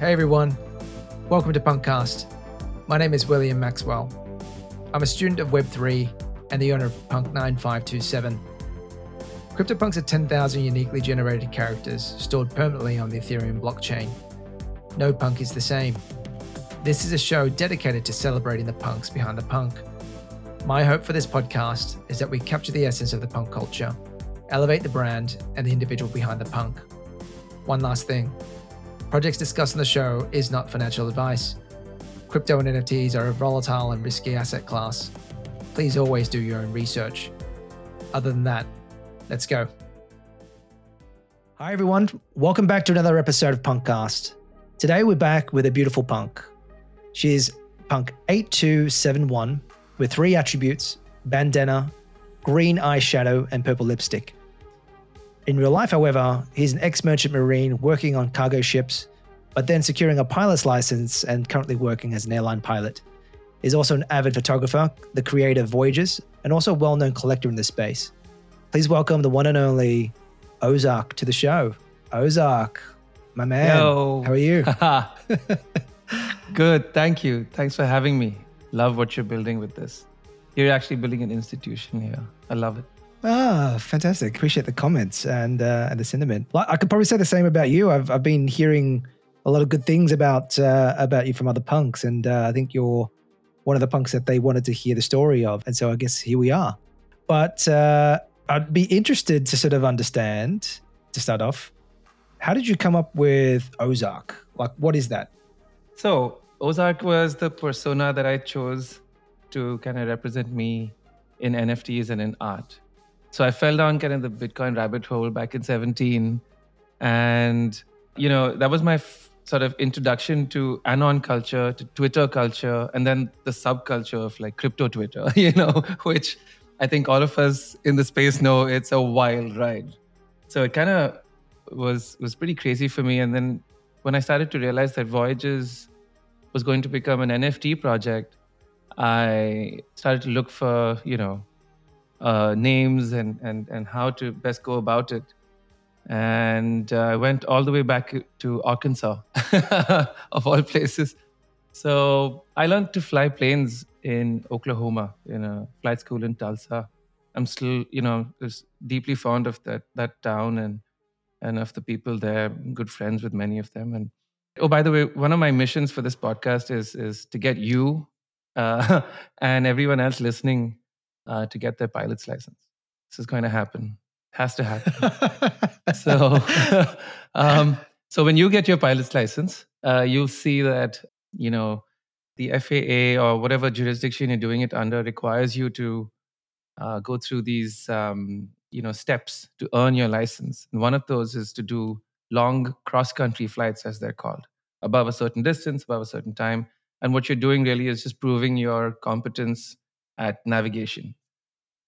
Hey everyone, welcome to PunkCast. My name is William Maxwell. I'm a student of Web3 and the owner of Punk9527. CryptoPunks are 10,000 uniquely generated characters stored permanently on the Ethereum blockchain. No punk is the same. This is a show dedicated to celebrating the punks behind the punk. My hope for this podcast is that we capture the essence of the punk culture, elevate the brand and the individual behind the punk. One last thing, projects discussed on the show is not financial advice. Crypto and NFTs are a volatile and risky asset class. Please always do your own research. Other than that, let's go. Hi everyone, welcome back to another episode of PunkCast. Today we're back with a beautiful punk. She is Punk8271 with three attributes, bandana, green eyeshadow and purple lipstick. In real life, however, he's an ex-merchant marine working on cargo ships, but then securing a pilot's license and currently working as an airline pilot. He's also an avid photographer, the creator of Voyages, and also a well-known collector in this space. Please welcome the one and only Ozark to the show. Ozark, my man, yo. How are you? Good, thank you. Thanks for having me. Love what you're building with this. You're actually building an institution here. I love it. Ah, fantastic. Appreciate the comments and the sentiment. I could probably say the same about you. I've been hearing a lot of good things about you from other punks, and I think you're one of the punks that they wanted to hear the story of. And so I guess here we are. But I'd be interested to sort of understand, to start off, how did you come up with Ozark? What is that? So Ozark was the persona that I chose to kind of represent me in NFTs and in art. So I fell down kind of the Bitcoin rabbit hole back in 17. And, that was my sort of introduction to Anon culture, to Twitter culture, and then the subculture of crypto Twitter, which I think all of us in the space know it's a wild ride. So it kind of was pretty crazy for me. And then when I started to realize that Voyages was going to become an NFT project, I started to look for, names and how to best go about it. And I went all the way back to Arkansas, of all places. So I learned to fly planes in Oklahoma, flight school in Tulsa. I'm still, was deeply fond of that town and of the people there, good friends with many of them. And oh, by the way, one of my missions for this podcast is to get you and everyone else listening to get their pilot's license. This is going to happen. Has to happen. So when you get your pilot's license, you'll see that, the FAA or whatever jurisdiction you're doing it under requires you to go through these, steps to earn your license. And one of those is to do long cross-country flights, as they're called, above a certain distance, above a certain time. And what you're doing really is just proving your competence at navigation.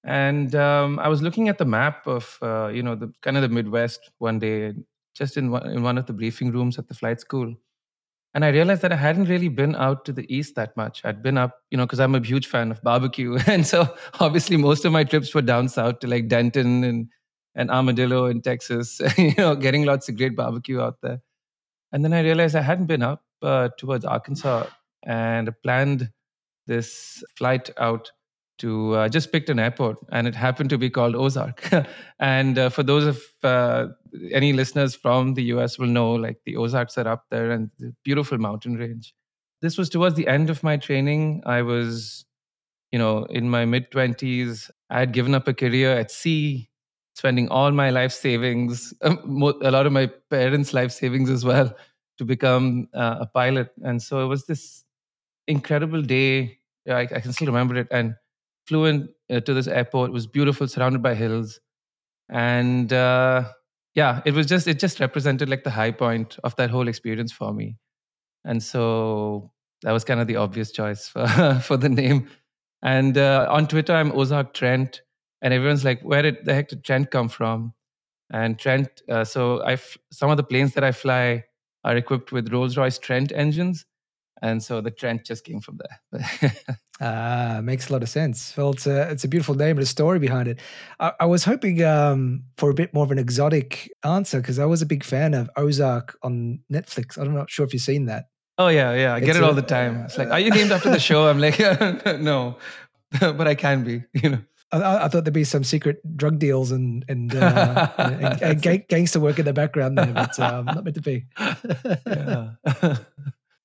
And I was looking at the map of, the Midwest one day, just in one of the briefing rooms at the flight school. And I realized that I hadn't really been out to the east that much. I'd been up, because I'm a huge fan of barbecue. And so obviously most of my trips were down south to Denton and Armadillo in Texas, getting lots of great barbecue out there. And then I realized I hadn't been up towards Arkansas, and I planned this flight out to just picked an airport, and it happened to be called Ozark. And for those of any listeners from the US will know, the Ozarks are up there and the beautiful mountain range. This was towards the end of my training. I was, in my mid-20s. I had given up a career at sea, spending all my life savings, a lot of my parents' life savings as well, to become a pilot. And so it was this incredible day. I can still remember it. And flew in to this airport. It was beautiful, surrounded by hills. And it just represented the high point of that whole experience for me. And so that was kind of the obvious choice for the name. And on Twitter, I'm Ozark Trent. And everyone's like, where the heck did Trent come from? And Trent, some of the planes that I fly are equipped with Rolls-Royce Trent engines. And so the Trent just came from there. Makes a lot of sense. Well, it's a beautiful name and a story behind it. I was hoping for a bit more of an exotic answer because I was a big fan of Ozark on Netflix. I'm not sure if you've seen that. Oh, yeah. I get it all the time. It's like, are you named after the show? I'm like, no, but I can be, you know. I thought there'd be some secret drug deals and gangster work in the background there, but not meant to be. Yeah.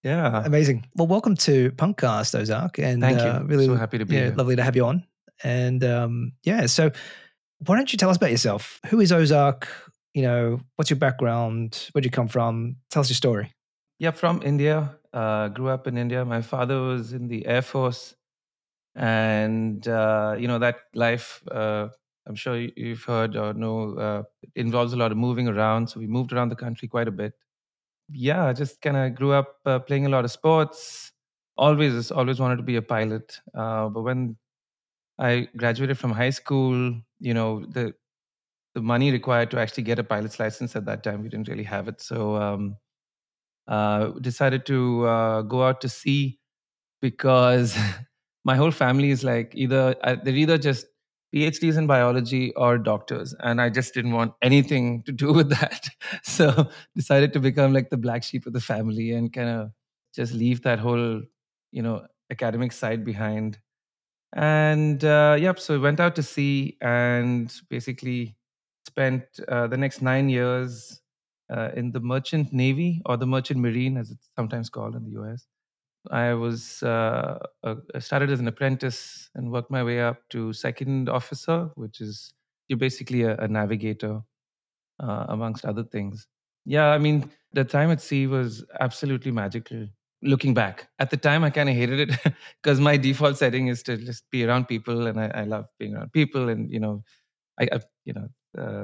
Yeah. Amazing. Well, welcome to PunkCast, Ozark. And thank you. Really so happy to be here. Lovely to have you on. And so why don't you tell us about yourself? Who is Ozark? You know, what's your background? Where'd you come from? Tell us your story. Yeah, from India. Grew up in India. My father was in the Air Force. And, that life, I'm sure you've heard or know, involves a lot of moving around. So we moved around the country quite a bit. Yeah, I just kind of grew up playing a lot of sports. Always wanted to be a pilot. But when I graduated from high school, you know, the money required to actually get a pilot's license at that time, we didn't really have it. So decided to go out to sea because my whole family is like they're either just PhDs in biology or doctors. And I just didn't want anything to do with that. So decided to become like the black sheep of the family and kind of just leave that whole, you know, academic side behind. And so I went out to sea and basically spent the next 9 years in the Merchant Navy, or the Merchant Marine, as it's sometimes called in the US. I was started as an apprentice and worked my way up to second officer, which is you're basically a navigator, amongst other things. Yeah, I mean, the time at sea was absolutely magical. Looking back, at the time I kind of hated it because my default setting is to just be around people, and I love being around people, and you know,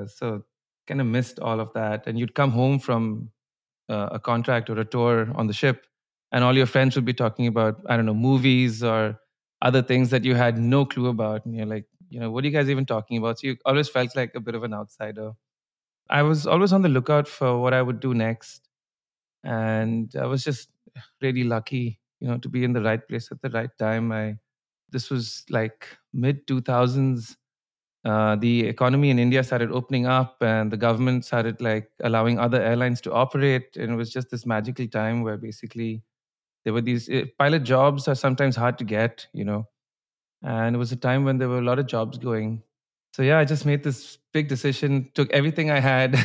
so kind of missed all of that. And you'd come home from a contract or a tour on the ship. And all your friends would be talking about, I don't know, movies or other things that you had no clue about. And you're like, you know, what are you guys even talking about? So you always felt like a bit of an outsider. I was always on the lookout for what I would do next. And I was just really lucky, you know, to be in the right place at the right time. This was like mid-2000s. The economy in India started opening up and the government started like allowing other airlines to operate. And it was just this magical time where basically there were these pilot jobs are sometimes hard to get, you know, and it was a time when there were a lot of jobs going. So yeah, I just made this big decision, took everything I had,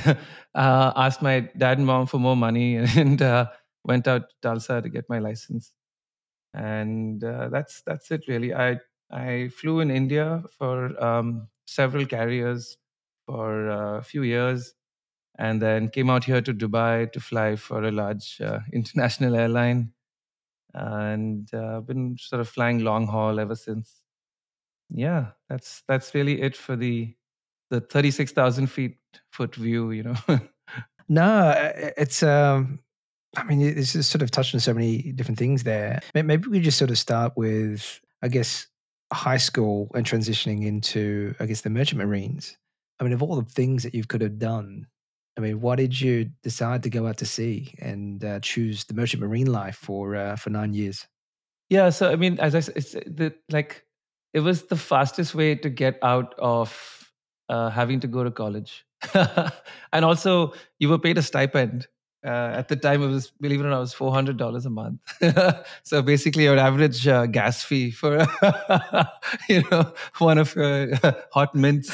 asked my dad and mom for more money, and went out to Tulsa to get my license. And that's it really. I flew in India for several carriers for a few years, and then came out here to Dubai to fly for a large international airline. And I've been sort of flying long haul ever since. Yeah, that's really it for the 36,000 foot view, you know. No, it's I mean, it's just sort of touched on so many different things there. Maybe we just sort of start with, I guess, high school and transitioning into, I guess, the Merchant Marines. I mean, of all the things that you could have done, I mean, why did you decide to go out to sea and choose the Merchant Marine life for 9 years? Yeah, so I mean, as I said, it was the fastest way to get out of having to go to college, and also you were paid a stipend. At the time, it was, believe it or not, it was $400 a month. So basically, your average gas fee for, you know, one of your hot mints.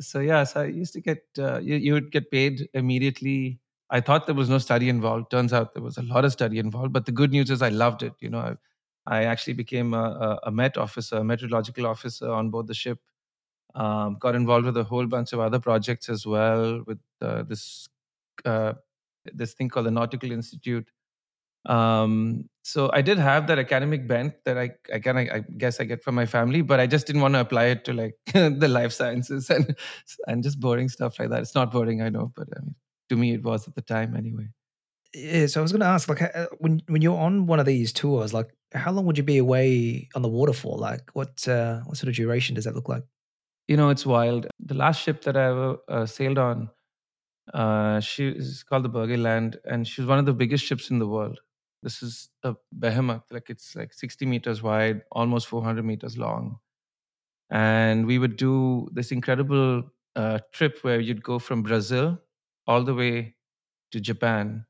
So I used to get, you would get paid immediately. I thought there was no study involved. Turns out there was a lot of study involved. But the good news is I loved it. You know, I actually became a MET officer, a meteorological officer on board the ship. Got involved with a whole bunch of other projects as well, with this thing called the Nautical Institute. So I did have that academic bent that I guess I get from my family, but I just didn't want to apply it to like the life sciences and just boring stuff like that. It's not boring, I know, but I mean, to me it was at the time anyway. Yeah, so I was going to ask, like, when you're on one of these tours, like, how long would you be away on the water for? Like, what sort of duration does that look like? You know, it's wild. The last ship that I ever sailed on, she is called the Bergerland, and she's one of the biggest ships in the world. This is a behemoth. Like, it's like 60 meters wide, almost 400 meters long. And we would do this incredible trip where you'd go from Brazil all the way to Japan.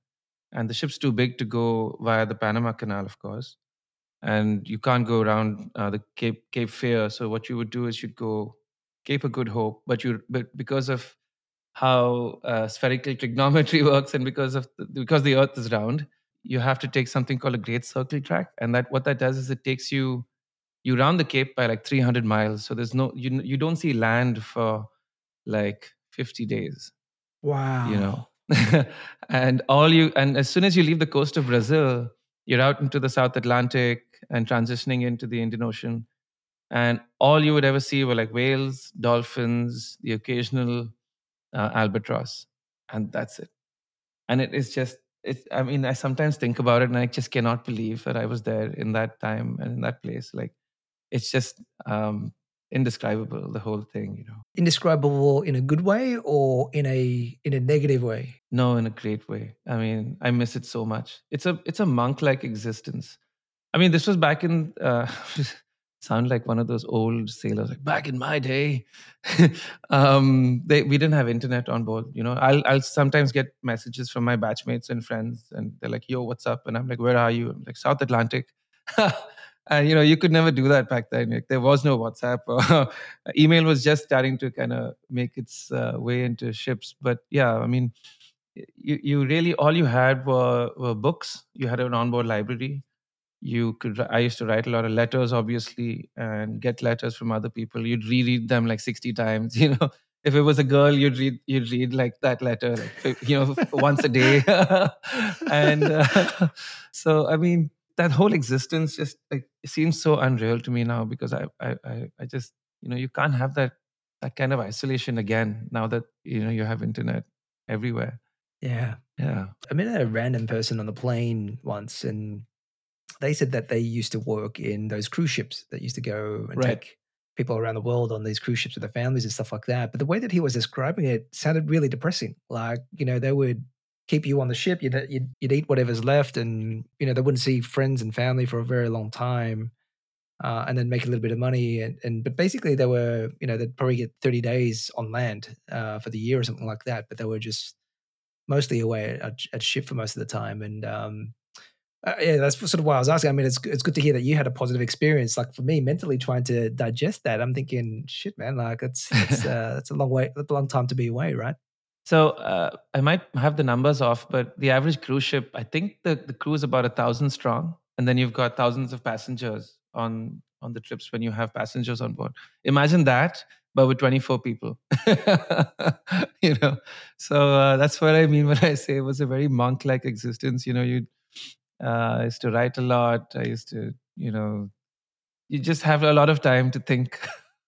And the ship's too big to go via the Panama Canal, of course. And you can't go around the Cape Fear. So what you would do is you'd go Cape of Good Hope. But because of how spherical trigonometry works and because the Earth is round, you have to take something called a great circle track. And what that does is it takes you round the Cape by like 300 miles. So there's you don't see land for like 50 days. Wow. You know, and as soon as you leave the coast of Brazil, you're out into the South Atlantic and transitioning into the Indian Ocean. And all you would ever see were like whales, dolphins, the occasional albatross. And that's it. And it is just, I mean, I sometimes think about it and I just cannot believe that I was there in that time and in that place. Like, it's just indescribable, the whole thing, you know. Indescribable in a good way or in a negative way? No, in a great way. I mean, I miss it so much. It's a monk-like existence. I mean, this was back in, sound like one of those old sailors, like back in my day. We didn't have internet on board, you know. I'll sometimes get messages from my batchmates and friends and they're like, yo, what's up? And I'm like, where are you? I'm like, South Atlantic. And, you know, you could never do that back then. Like, there was no WhatsApp. Or email was just starting to kind of make its way into ships. But yeah, I mean, you really, all you had were books. You had an onboard library. I used to write a lot of letters, obviously, and get letters from other people. You'd reread them like 60 times, you know. If it was a girl, you'd read like that letter, like, you know, once a day. And so, I mean, that whole existence just like seems so unreal to me now because I just, you know, you can't have that kind of isolation again now that, you know, you have internet everywhere. Yeah. Yeah. I met a random person on the plane once and they said that they used to work in those cruise ships that used to go and take people around the world on these cruise ships with their families and stuff like that. But the way that he was describing it sounded really depressing. Like, you know, they would keep you on the ship, you'd eat whatever's left and, you know, they wouldn't see friends and family for a very long time and then make a little bit of money. But basically they were, you know, they'd probably get 30 days on land for the year or something like that. But they were just mostly away at ship for most of the time. And, yeah, that's sort of why I was asking. I mean, it's good to hear that you had a positive experience. Like for me, mentally trying to digest that, I'm thinking, shit, man, like it's a long time to be away, right? So I might have the numbers off, but the average cruise ship, I think the crew is about 1,000 strong, and then you've got thousands of passengers on the trips when you have passengers on board. Imagine that, but with 24 people, you know. So that's what I mean when I say it was a very monk-like existence. You know, I used to write a lot. I used to, you know, you just have a lot of time to think.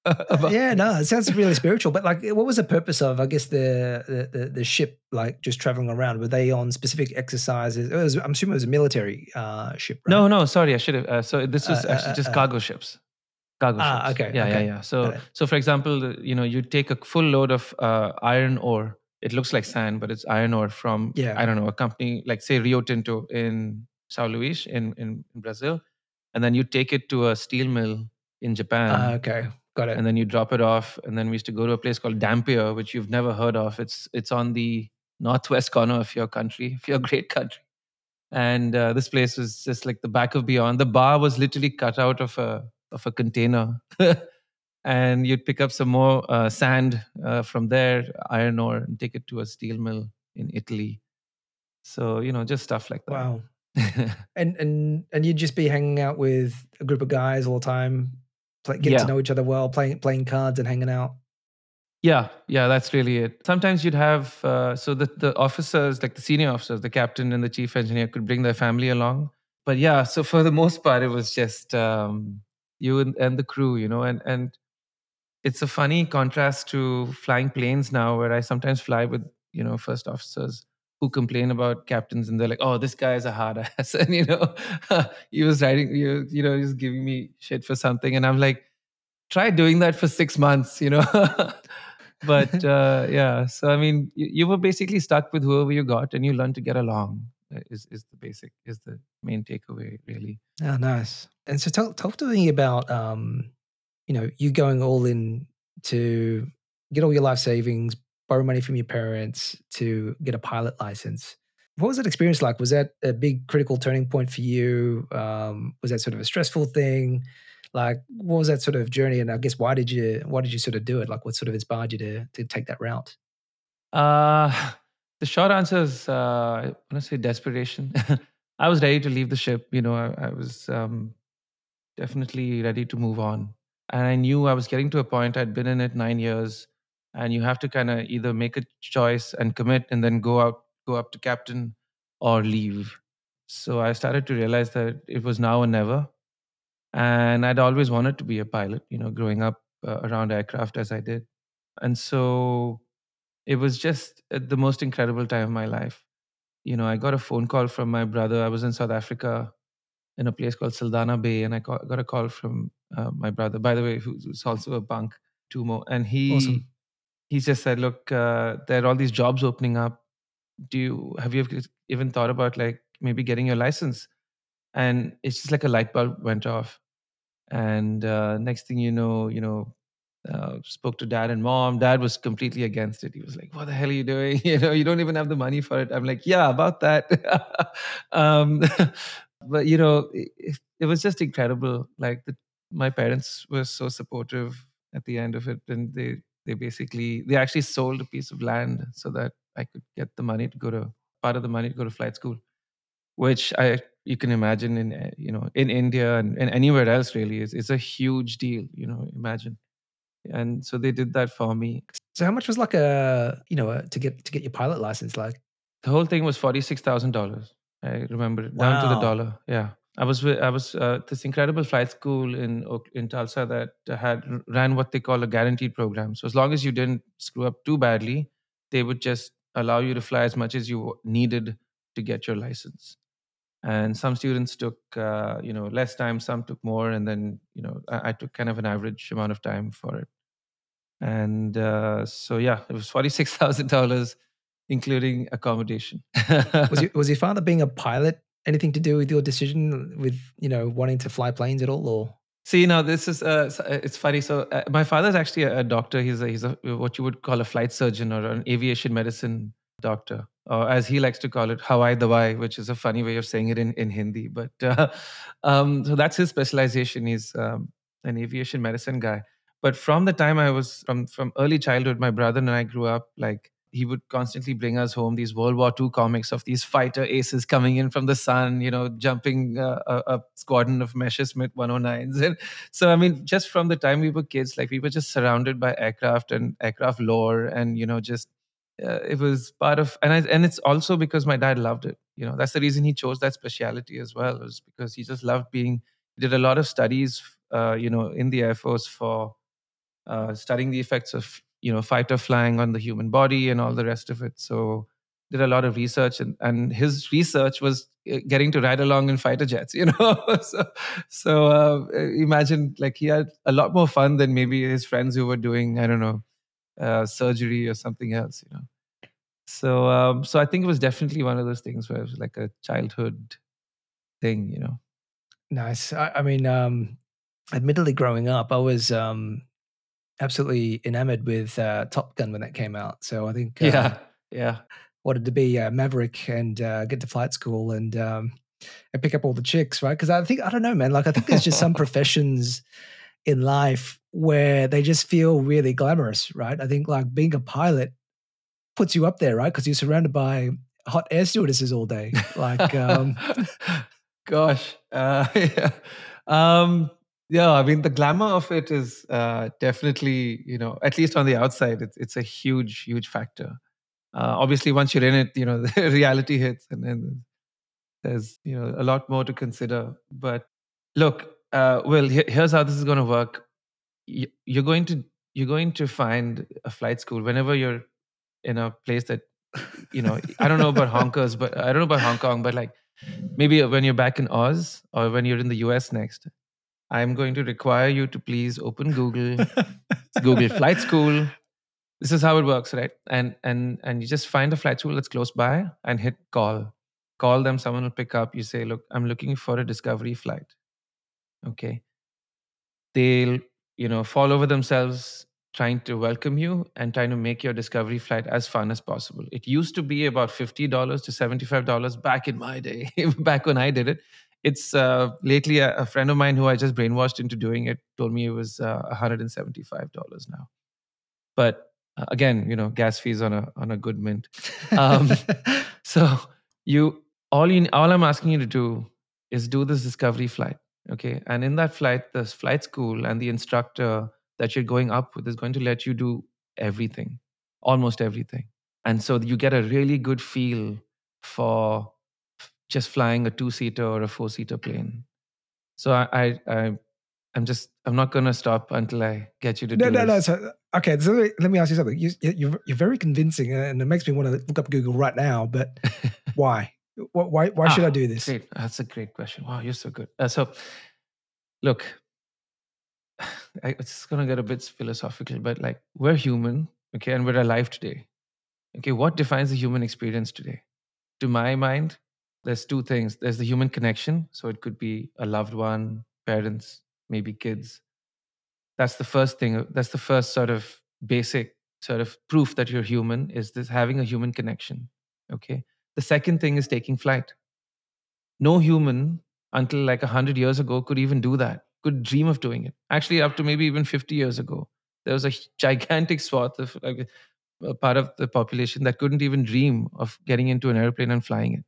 It sounds really spiritual. But like, what was the purpose of, I guess, the ship, like just traveling around? Were they on specific exercises? I'm assuming it was a military ship, right? No, sorry, I should have. So this was actually just cargo ships. Cargo ships. Okay. Yeah. So for example, you know, you take a full load of iron ore. It looks like sand, but it's iron ore from, I don't know, a company like say Rio Tinto in São Luís in Brazil, and then you take it to a steel mill in Japan. Okay, got it. And then you drop it off, and then we used to go to a place called Dampier, which you've never heard of. It's on the northwest corner of your country, of your great country. And this place was just like the back of beyond. The bar was literally cut out of a container, and you'd pick up some more sand from there, iron ore, and take it to a steel mill in Italy. So, you know, just stuff like that. Wow. and you'd just be hanging out with a group of guys all the time, getting to know each other well, playing cards and hanging out. Yeah, that's really it. Sometimes you'd have so the officers, like the senior officers, the captain and the chief engineer, could bring their family along. But yeah, so for the most part, it was just you and the crew, you know. And it's a funny contrast to flying planes now, where I sometimes fly with, you know, first officers who complain about captains, and they're like, "Oh, this guy is a hard ass," and you know, he was writing, you know, he's giving me shit for something, and I'm like, try doing that for 6 months, you know. But yeah, so I mean, you were basically stuck with whoever you got, and you learned to get along, is the main takeaway really. Oh, nice. And so talk to me about, you going all in to get all your life savings, borrow money from your parents to get a pilot license. What was that experience like? Was that a big critical turning point for you? Was that sort of a stressful thing? Like, what was that sort of journey? And I guess why did you sort of do it? Like, what sort of inspired you to take that route? The short answer is, I want to say desperation. I was ready to leave the ship. I was definitely ready to move on. And I knew I was getting to a point, I'd been in it 9 years, and you have to kind of either make a choice and commit and then go up to captain or leave. So I started to realize that it was now or never. And I'd always wanted to be a pilot, growing up around aircraft as I did. And so it was just the most incredible time of my life. I got a phone call from my brother. I was in South Africa in a place called Saldanha Bay, and I got a call from my brother, by the way, who's also a punk, Tumo. And he just said, look, there are all these jobs opening up. Have you even thought about like maybe getting your license? And it's just like a light bulb went off. And next thing spoke to dad and mom. Dad was completely against it. He was like, what the hell are you doing? You don't even have the money for it. I'm like, yeah, about that. But it was just incredible. Like my parents were so supportive at the end of it. And they actually sold a piece of land so that I could get the money to go to flight school, which you can imagine in India and anywhere else really is a huge deal, imagine. And so they did that for me. So how much was like to get your pilot license like? The whole thing was $46,000. I remember it. Wow. Down to the dollar. Yeah. I was this incredible flight school in Tulsa that ran what they call a guaranteed program. So as long as you didn't screw up too badly, they would just allow you to fly as much as you needed to get your license. And some students took, less time, some took more. And then, I took kind of an average amount of time for it. And it was $46,000, including accommodation. Was your father being a pilot anything to do with your decision with, wanting to fly planes at all? Or? See, no, this is, it's funny. So my father's actually a doctor. He's what you would call a flight surgeon or an aviation medicine doctor, or as he likes to call it, Hawaii Dawai, which is a funny way of saying it in Hindi. But so that's his specialization. He's an aviation medicine guy. But from the time I was, from early childhood, my brother and I grew up, like he would constantly bring us home these World War II comics of these fighter aces coming in from the sun, jumping a squadron of Messerschmitt 109s. And so, just from the time we were kids, like we were just surrounded by aircraft and aircraft lore and, it was part of, and it's also because my dad loved it. That's the reason he chose that speciality as well, was because he just loved he did a lot of studies, in the Air Force for studying the effects of, fighter flying on the human body and all the rest of it. So did a lot of research and his research was getting to ride along in fighter jets, So imagine like he had a lot more fun than maybe his friends who were doing, I don't know, surgery or something else, So, I think it was definitely one of those things where it was like a childhood thing, Nice. Admittedly, growing up, I was absolutely enamored with Top Gun when that came out. So I think, wanted to be a Maverick and get to flight school and pick up all the chicks, right? Because I think there's just some professions in life where they just feel really glamorous, right? I think like being a pilot puts you up there, right? Because you're surrounded by hot air stewardesses all day. Like, gosh. The glamour of it is definitely, at least on the outside, it's a huge, huge factor. Obviously, once you're in it, the reality hits and then there's, a lot more to consider. But look, here's how this is going to work. You're going to find a flight school whenever you're in a place that, I don't know about honkers, but I don't know about Hong Kong, but like maybe when you're back in Oz or when you're in the US next, I'm going to require you to please open Google, Google flight school. This is how it works, right? And you just find a flight school that's close by and hit call. call them, someone will pick up. You say, look, I'm looking for a discovery flight. Okay. They'll, fall over themselves trying to welcome you and trying to make your discovery flight as fun as possible. It used to be about $50 to $75 back in my day, back when I did it. It's lately a friend of mine who I just brainwashed into doing it told me it was $175 now. But again, gas fees on a good mint. So all I'm asking you to do is do this discovery flight, okay? And in that flight, the flight school and the instructor that you're going up with is going to let you do everything, almost everything. And so you get a really good feel for just flying a 2-seater or a 4-seater plane. So I'm not going to stop until I get you to do this. No. So, okay, so let me ask you something. You're very convincing, and it makes me want to look up Google right now, but why? Why should I do this? Great. That's a great question. Wow, you're so good. So, look, it's going to get a bit philosophical, but we're human, okay, and we're alive today. Okay, what defines the human experience today? To my mind, there's two things. There's the human connection. So it could be a loved one, parents, maybe kids. That's the first thing. That's the first sort of basic sort of proof that you're human is this having a human connection. Okay. The second thing is taking flight. No human until 100 years ago could even do that, could dream of doing it. Actually, up to maybe even 50 years ago, there was a gigantic swath of a part of the population that couldn't even dream of getting into an airplane and flying it.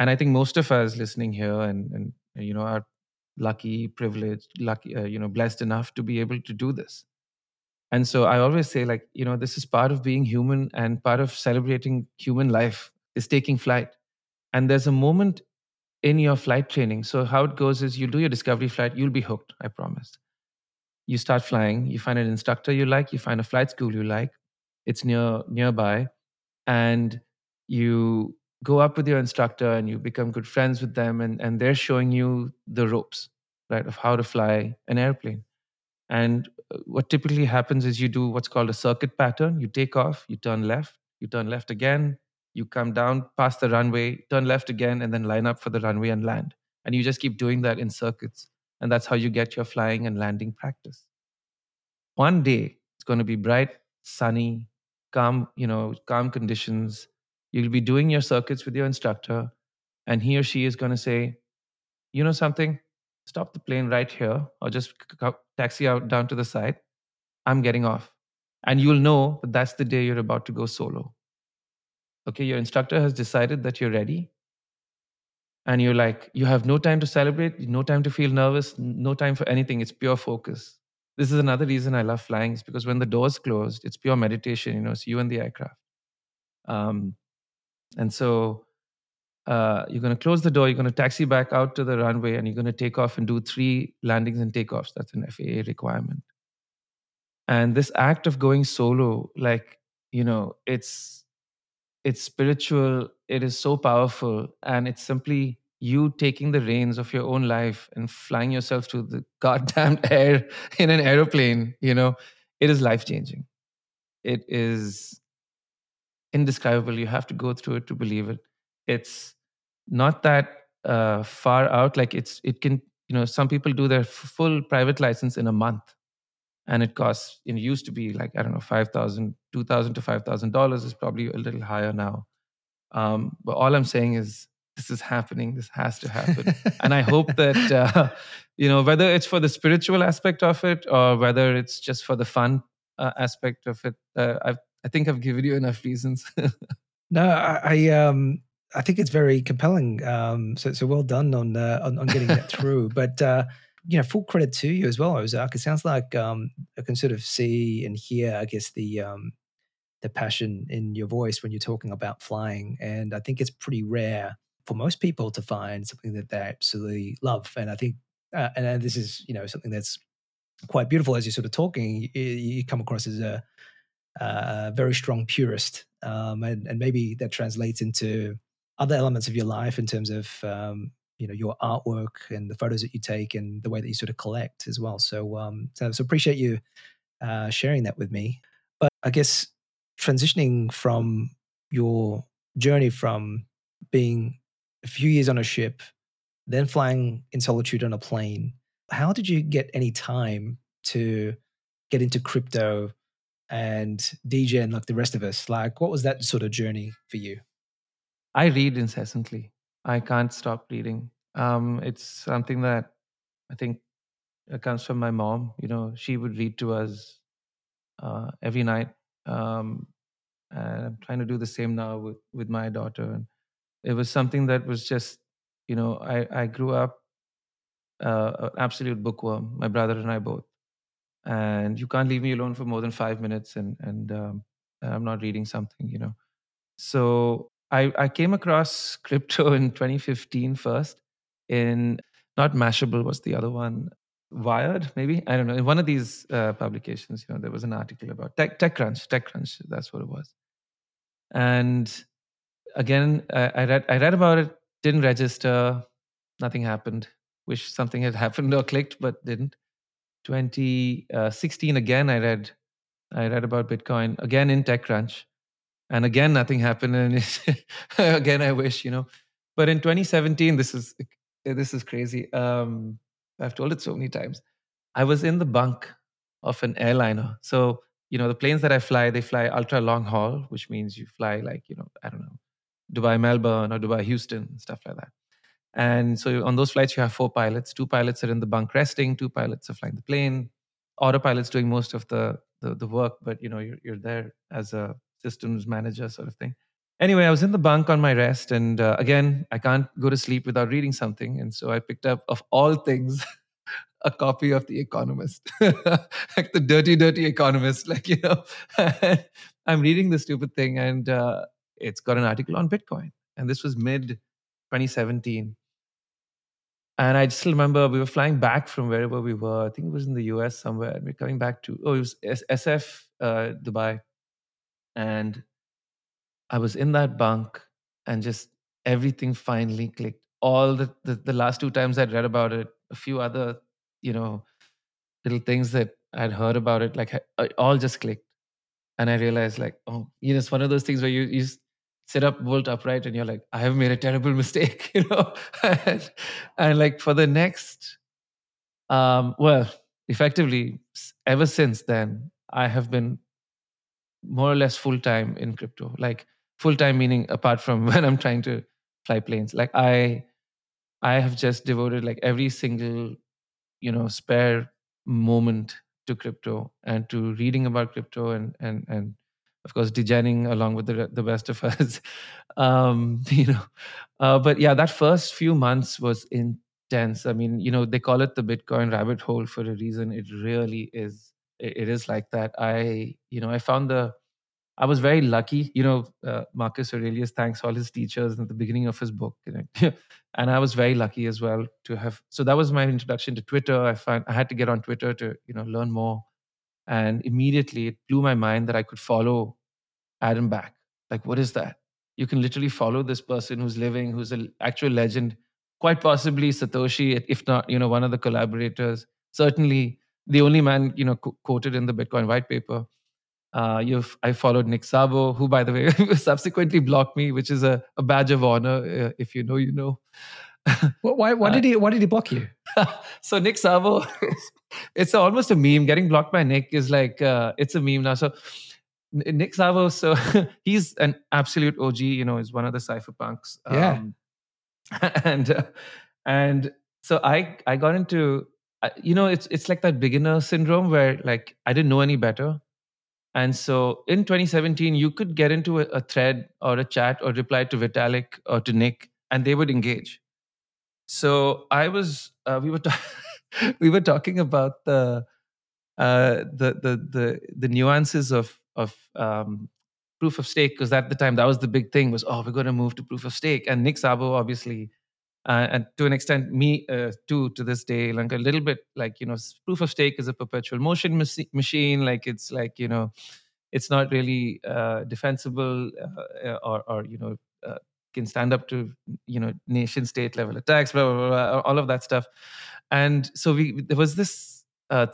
And I think most of us listening here and are lucky, privileged, blessed enough to be able to do this. And so I always say this is part of being human and part of celebrating human life is taking flight. And there's a moment in your flight training. So how it goes is you do your discovery flight, you'll be hooked, I promise. You start flying, you find an instructor you like, you find a flight school you like, it's nearby, and you go up with your instructor and you become good friends with them and they're showing you the ropes, right, of how to fly an airplane. And what typically happens is you do what's called a circuit pattern. You take off, you turn left again, you come down past the runway, turn left again, and then line up for the runway and land. And you just keep doing that in circuits. And that's how you get your flying and landing practice. One day, it's going to be bright, sunny, calm conditions. You'll be doing your circuits with your instructor, and he or she is going to say, you know something, stop the plane right here or just taxi out down to the side. I'm getting off. And you'll know that that's the day you're about to go solo. Okay, your instructor has decided that you're ready. And you're you have no time to celebrate, no time to feel nervous, no time for anything. It's pure focus. This is another reason I love flying is because when the door's closed, it's pure meditation, it's you and the aircraft. And so you're going to close the door, you're going to taxi back out to the runway, and you're going to take off and do 3 landings and takeoffs. That's an FAA requirement. And this act of going solo, it's spiritual, it is so powerful, and it's simply you taking the reins of your own life and flying yourself through the goddamn air in an aeroplane, it is life-changing. It is indescribable. You have to go through it to believe it. It's not that far out. Some people do their full private license in a month, and it costs. It used to be $5,000, $2,000 to $5,000 is probably a little higher now. But all I'm saying is this is happening. This has to happen, and I hope that whether it's for the spiritual aspect of it or whether it's just for the fun aspect of it, I think I've given you enough reasons. No, I think it's very compelling. So well done on getting that through. But full credit to you as well, Ozark. It sounds like I can sort of see and hear, I guess, the passion in your voice when you're talking about flying. And I think it's pretty rare for most people to find something that they absolutely love. And I think, and this is something that's quite beautiful as you're sort of talking. You come across as a very strong purist, and maybe that translates into other elements of your life in terms of your artwork and the photos that you take and the way that you sort of collect as well. So appreciate you sharing that with me. But I guess transitioning from your journey from being a few years on a ship, then flying in solitude on a plane. How did you get any time to get into crypto and DJ and like the rest of us? Like, what was that sort of journey for you? I read incessantly. I can't stop reading. It's something that I think it comes from my mom. You know, she would read to us every night. And I'm trying to do the same now with my daughter. And it was something that was just, you know, I grew up an absolute bookworm, my brother and I both. And you can't leave me alone for more than 5 minutes and I'm not reading something, you know. So I came across crypto in 2015 first in, not Mashable, was the other one, Wired maybe? I don't know. In one of these publications, you know, there was an article about TechCrunch, that's what it was. And again, I read about it, didn't register, nothing happened. Wish something had happened or clicked, but didn't. 2016 again, I read about Bitcoin again in TechCrunch, and again nothing happened, and again I wish, you know. But in 2017, this is crazy. I've told it so many times. I was in the bunk of an airliner. So, you know, the planes that I fly, they fly ultra long haul, which means you fly like, you know, I don't know, Dubai, Melbourne or Dubai, Houston, stuff like that. And so on those flights, you have 4 pilots. 2 pilots are in the bunk resting. 2 pilots are flying the plane. Autopilot's doing most of the work, but, you know, you're there as a systems manager sort of thing. Anyway, I was in the bunk on my rest, and again, I can't go to sleep without reading something. And so I picked up, of all things, a copy of The Economist, like the dirty, dirty Economist. Like, you know, I'm reading this stupid thing, and it's got an article on Bitcoin. And this was mid-2017. And I just remember we were flying back from wherever we were. I think it was in the US somewhere. And we're coming back to, it was SF, Dubai. And I was in that bunk and just everything finally clicked. All the last 2 times I'd read about it, a few other, you know, little things that I'd heard about it, like it all just clicked. And I realized like, oh, you know, it's one of those things where you sit up bolt upright and you're like, I have made a terrible mistake, you know? and like for the next, effectively ever since then, I have been more or less full-time in crypto. Like, full-time meaning apart from when I'm trying to fly planes. Like I have just devoted like every single, you know, spare moment to crypto and to reading about crypto and of course degenning along with the best of us. You know, but yeah, that first few months was intense. I mean, you know, they call it the Bitcoin rabbit hole for a reason. It really is. It is like that. I was very lucky, you know, Marcus Aurelius thanks all his teachers at the beginning of his book. You know? And I was very lucky as well to have, so that was my introduction to Twitter. I had to get on Twitter to, you know, learn more. And immediately it blew my mind that I could follow Adam Back. Like, what is that? You can literally follow this person who's living, who's an actual legend, quite possibly Satoshi, if not, you know, one of the collaborators, certainly the only man, you know, quoted in the Bitcoin white paper. I followed Nick Szabo, who, by the way, subsequently blocked me, which is a badge of honor. If you know, you know. Why did he block you? So Nick Szabo, it's almost a meme. Getting blocked by Nick is like, it's a meme now. So Nick Szabo, so he's an absolute OG, you know, is one of the Cypherpunks. And so I got into, you know, it's like that beginner syndrome where like I didn't know any better. And so in 2017, you could get into a thread or a chat or reply to Vitalik or to Nick and they would engage. So I was, we were talking about the nuances of proof of stake, because at the time that was the big thing was, oh, we're going to move to proof of stake. And Nick Szabo obviously, and to an extent, me too, to this day, like a little bit like, you know, proof of stake is a perpetual motion machine. Like it's like, you know, it's not really defensible or, you know, can stand up to, you know, nation state level attacks, blah, blah, blah, all of that stuff. And so there was this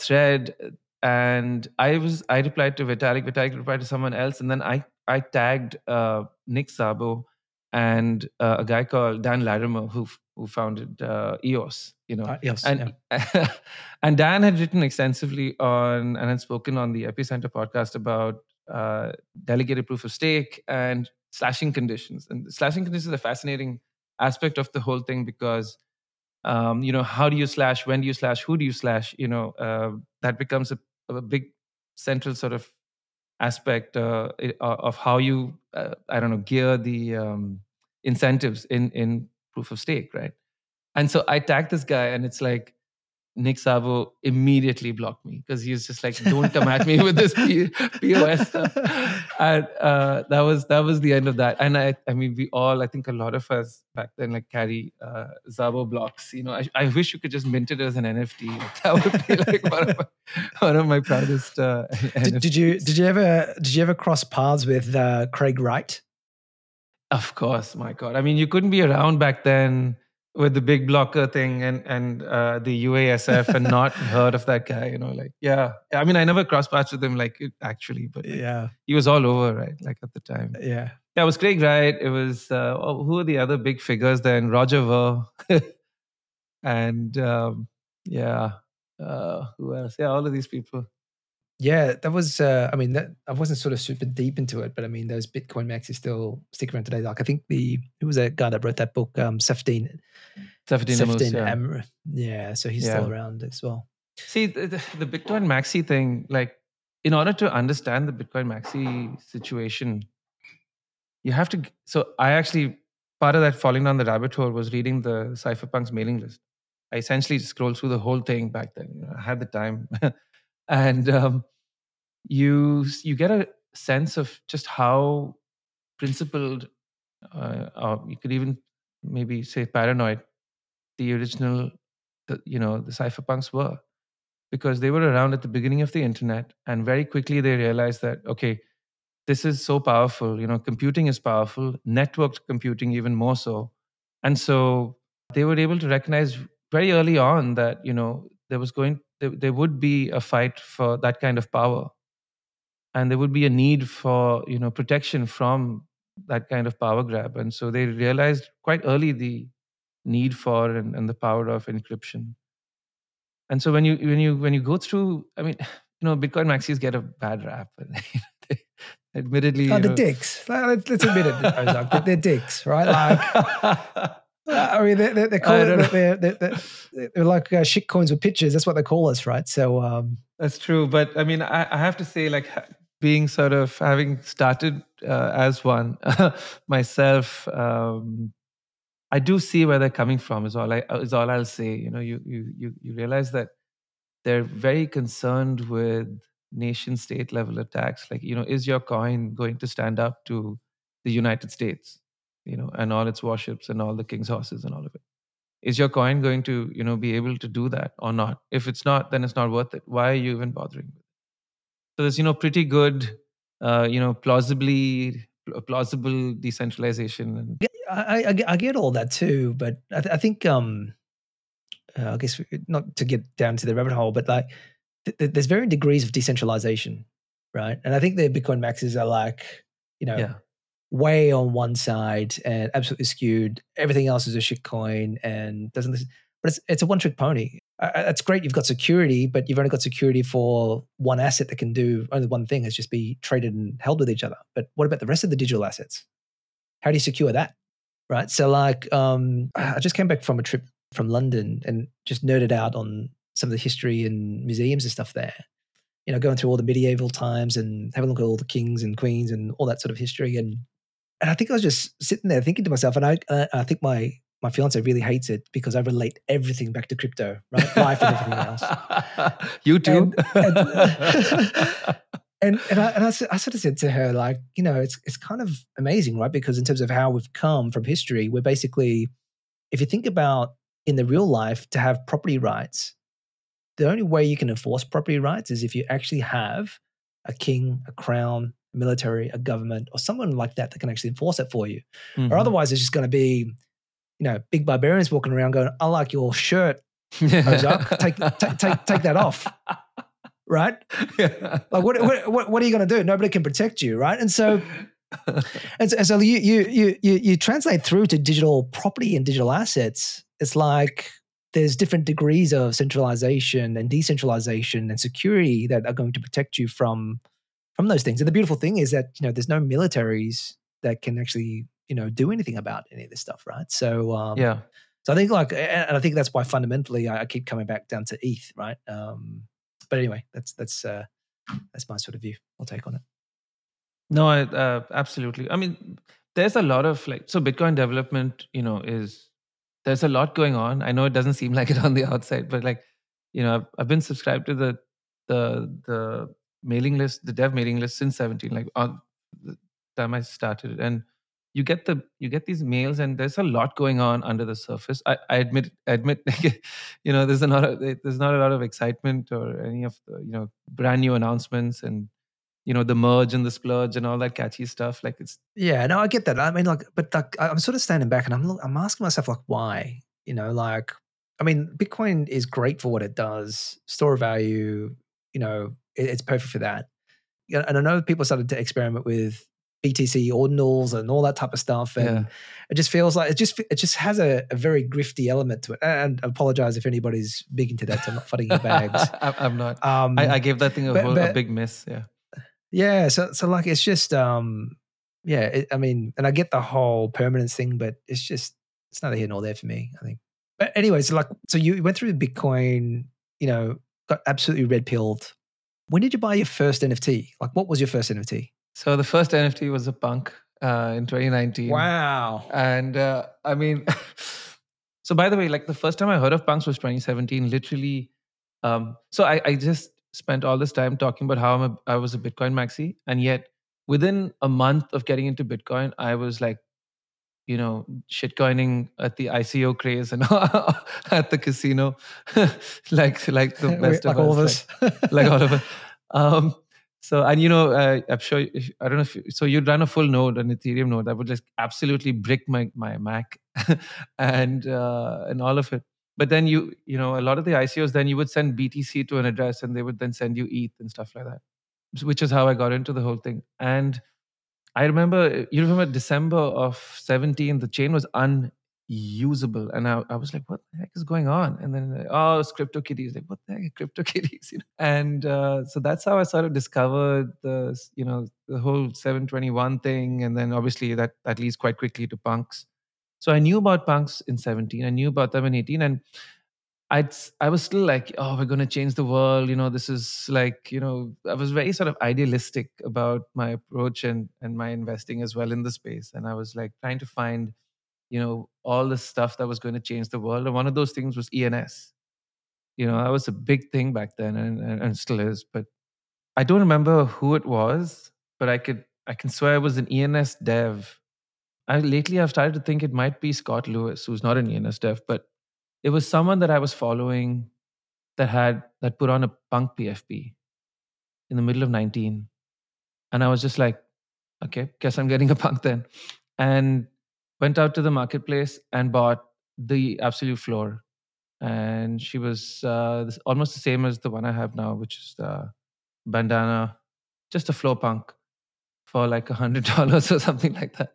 thread and I replied to Vitalik replied to someone else. And then I tagged Nick Szabo. and a guy called Dan Latimer who founded EOS, you know. Yes, and, yeah. And Dan had written extensively on and had spoken on the Epicenter podcast about delegated proof of stake and slashing conditions. And slashing conditions is a fascinating aspect of the whole thing because, you know, how do you slash? When do you slash? Who do you slash? You know, that becomes a big central sort of aspect of how you, I don't know, gear the incentives in proof of stake, right? And so I tagged this guy and it's like, Nick Szabo immediately blocked me because he was just like, don't come at me with this POS stuff. And that was the end of that. And I mean, we all, I think a lot of us back then like carry Szabo blocks. You know, I wish you could just mint it as an NFT. Like, that would be like one of my proudest NFTs. Did you ever cross paths with Craig Wright? Of course, my God. I mean, you couldn't be around back then with the big blocker thing and the UASF and not heard of that guy, you know, like, yeah. I mean, I never crossed paths with him, like, actually, but like, yeah, he was all over, right? Like, at the time. Yeah. Yeah, it was Craig Wright. It was, who are the other big figures then? Roger Ver. And, yeah, who else? Yeah, all of these people. Yeah, that was, I mean, that I wasn't sort of super deep into it, but I mean, those Bitcoin maxis still stick around today. Like, I think it was a guy that wrote that book, Safdin yeah. Amr. Yeah, so he's still around as well. See, the Bitcoin maxi thing, like, in order to understand the Bitcoin maxi situation, you have to, so I actually, part of that falling down the rabbit hole was reading the Cypherpunks mailing list. I essentially scrolled through the whole thing back then. You know, I had the time. And you get a sense of just how principled, or you could even maybe say paranoid, the original, the cypherpunks were, because they were around at the beginning of the internet, and very quickly they realized that, okay, this is so powerful. You know, computing is powerful, networked computing even more so, and so they were able to recognize very early on that, you know, there would be a fight for that kind of power, and there would be a need for, you know, protection from that kind of power grab. And so they realized quite early the need for and the power of encryption. And so when you go through, I mean, you know, Bitcoin maxis get a bad rap. Admittedly, oh, they're dicks. Let's admit it, Ozark. They're dicks, right? Like. I mean, they call it, they're like shit coins with pictures. That's what they call us, right? So that's true. But I mean, I have to say, like, being sort of having started as one myself, I do see where they're coming from. Is all I'll say. You know, you realize that they're very concerned with nation state level attacks. Like, you know, is your coin going to stand up to the United States? You know, and all its warships and all the king's horses and all of it. Is your coin going to, you know, be able to do that or not? If it's not, then it's not worth it. Why are you even bothering with it? So there's, you know, pretty good, you know, plausible decentralization. I get all that too, but I think, I guess not to get down to the rabbit hole, but like there's varying degrees of decentralization, right? And I think the Bitcoin maxis are like, you know, way on one side and absolutely skewed. Everything else is a shit coin and doesn't listen. But it's a one-trick pony. It's great you've got security, but you've only got security for one asset that can do only one thing, is just be traded and held with each other. But what about the rest of the digital assets? How do you secure that, right? So like, I just came back from a trip from London and just nerded out on some of the history and museums and stuff there. You know, going through all the medieval times and having a look at all the kings and queens and all that sort of history. And I think I was just sitting there thinking to myself, and I think my fiance really hates it because I relate everything back to crypto, right? Life and everything else. You too. And I sort of said to her, like, you know, it's kind of amazing, right? Because in terms of how we've come from history, we're basically, if you think about in the real life, to have property rights, the only way you can enforce property rights is if you actually have a king, a crown, military, a government, or someone like that can actually enforce it for you. Mm-hmm. Or otherwise it's just going to be, you know, big barbarians walking around going, I like your shirt, Ozark. take that off. Right? Yeah. Like what are you going to do? Nobody can protect you, right? And so And so you translate through to digital property and digital assets. It's like there's different degrees of centralization and decentralization and security that are going to protect you from those things. And the beautiful thing is that, you know, there's no militaries that can actually, you know, do anything about any of this stuff, right? So yeah. So I think and I think that's why fundamentally I keep coming back down to ETH, right? But anyway, that's my sort of view or take on it. No, absolutely. I mean, there's a lot of Bitcoin development, you know, there's a lot going on. I know it doesn't seem like it on the outside, but I've been subscribed to the mailing list, the dev mailing list since 17, on the time I started. And you get these mails and there's a lot going on under the surface. I admit, you know, there's not a lot of excitement or any of the, you know, brand new announcements and, you know, the merge and the splurge and all that catchy stuff. Yeah, no, I get that. I mean, I'm sort of standing back and I'm asking myself, why? You know, I mean, Bitcoin is great for what it does, store value, you know, it's perfect for that. And I know people started to experiment with BTC ordinals and all that type of stuff. And It just feels like it just has a very grifty element to it. And I apologize if anybody's big into that. I'm not fighting your bags. I'm not. I gave that thing a big miss. Yeah. Yeah, so it's just, I mean, and I get the whole permanence thing, but it's neither here nor there for me, I think. But anyway, so you went through Bitcoin, you know, got absolutely red-pilled. When did you buy your first NFT? What was your first NFT? So the first NFT was a punk in 2019. Wow. And I mean, so by the way, the first time I heard of punks was 2017, literally. So I just spent all this time talking about how I was a Bitcoin maxi. And yet within a month of getting into Bitcoin, I was shitcoining at the ICO craze and at the casino, like the best of us. All of us. I'm sure, I don't know so you'd run a full node, an Ethereum node, that would just absolutely brick my Mac and all of it. But then you know, a lot of the ICOs, then you would send BTC to an address and they would then send you ETH and stuff like that, which is how I got into the whole thing. And I remember, December of 17, the chain was unusable. And I was like, what the heck is going on? And then, oh, it's CryptoKitties. What the heck are CryptoKitties? You know? And so that's how I sort of discovered the whole 721 thing. And then obviously that leads quite quickly to punks. So I knew about punks in 17. I knew about them in 18. And I was still we're going to change the world. You know, this is I was very sort of idealistic about my approach and my investing as well in the space. And I was trying to find, you know, all the stuff that was going to change the world. And one of those things was ENS. You know, that was a big thing back then and still is. But I don't remember who it was, but I can swear it was an ENS dev. I've started to think it might be Scott Lewis, who's not an ENS dev, but it was someone that I was following that put on a punk PFP in the middle of 19. And I was just okay, guess I'm getting a punk then. And went out to the marketplace and bought the absolute floor. And she was almost the same as the one I have now, which is the bandana, just a floor punk for $100 or something like that.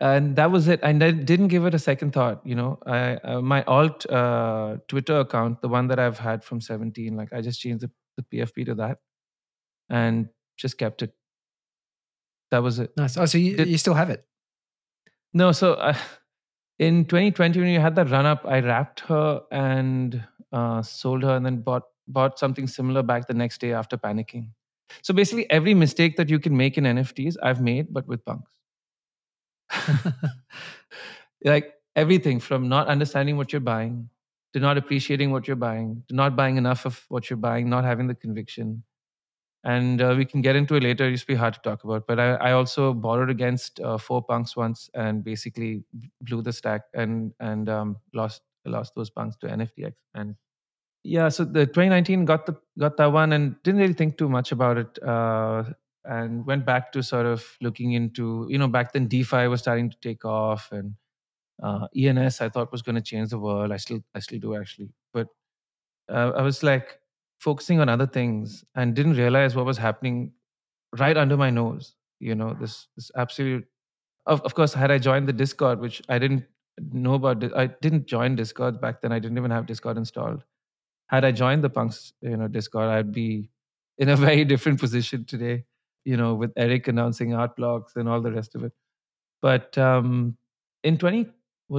And that was it. And I didn't give it a second thought. You know, my alt Twitter account, the one that I've had from 17, I just changed the PFP to that and just kept it. That was it. Nice. Oh, so you still have it? No. So in 2020, when you had that run up, I wrapped her and sold her and then bought something similar back the next day after panicking. So basically every mistake that you can make in NFTs, I've made, but with punks. Everything from not understanding what you're buying to not appreciating what you're buying to not buying enough of what you're buying, not having the conviction, and we can get into it later. It used to be hard to talk about, but I also borrowed against four punks once and basically blew the stack and lost those punks to NFTX. And yeah, so the 2019 got that one and didn't really think too much about it. And went back to sort of looking into, you know, back then DeFi was starting to take off and ENS I thought was going to change the world. I still do actually. But I was focusing on other things and didn't realize what was happening right under my nose. you know, this absolute. Of course, had I joined the Discord, which I didn't know about, I didn't join Discord back then. I didn't even have Discord installed. Had I joined the Punks, you know, Discord, I'd be in a very different position today, you know, with Eric announcing Art Blocks and all the rest of it. But was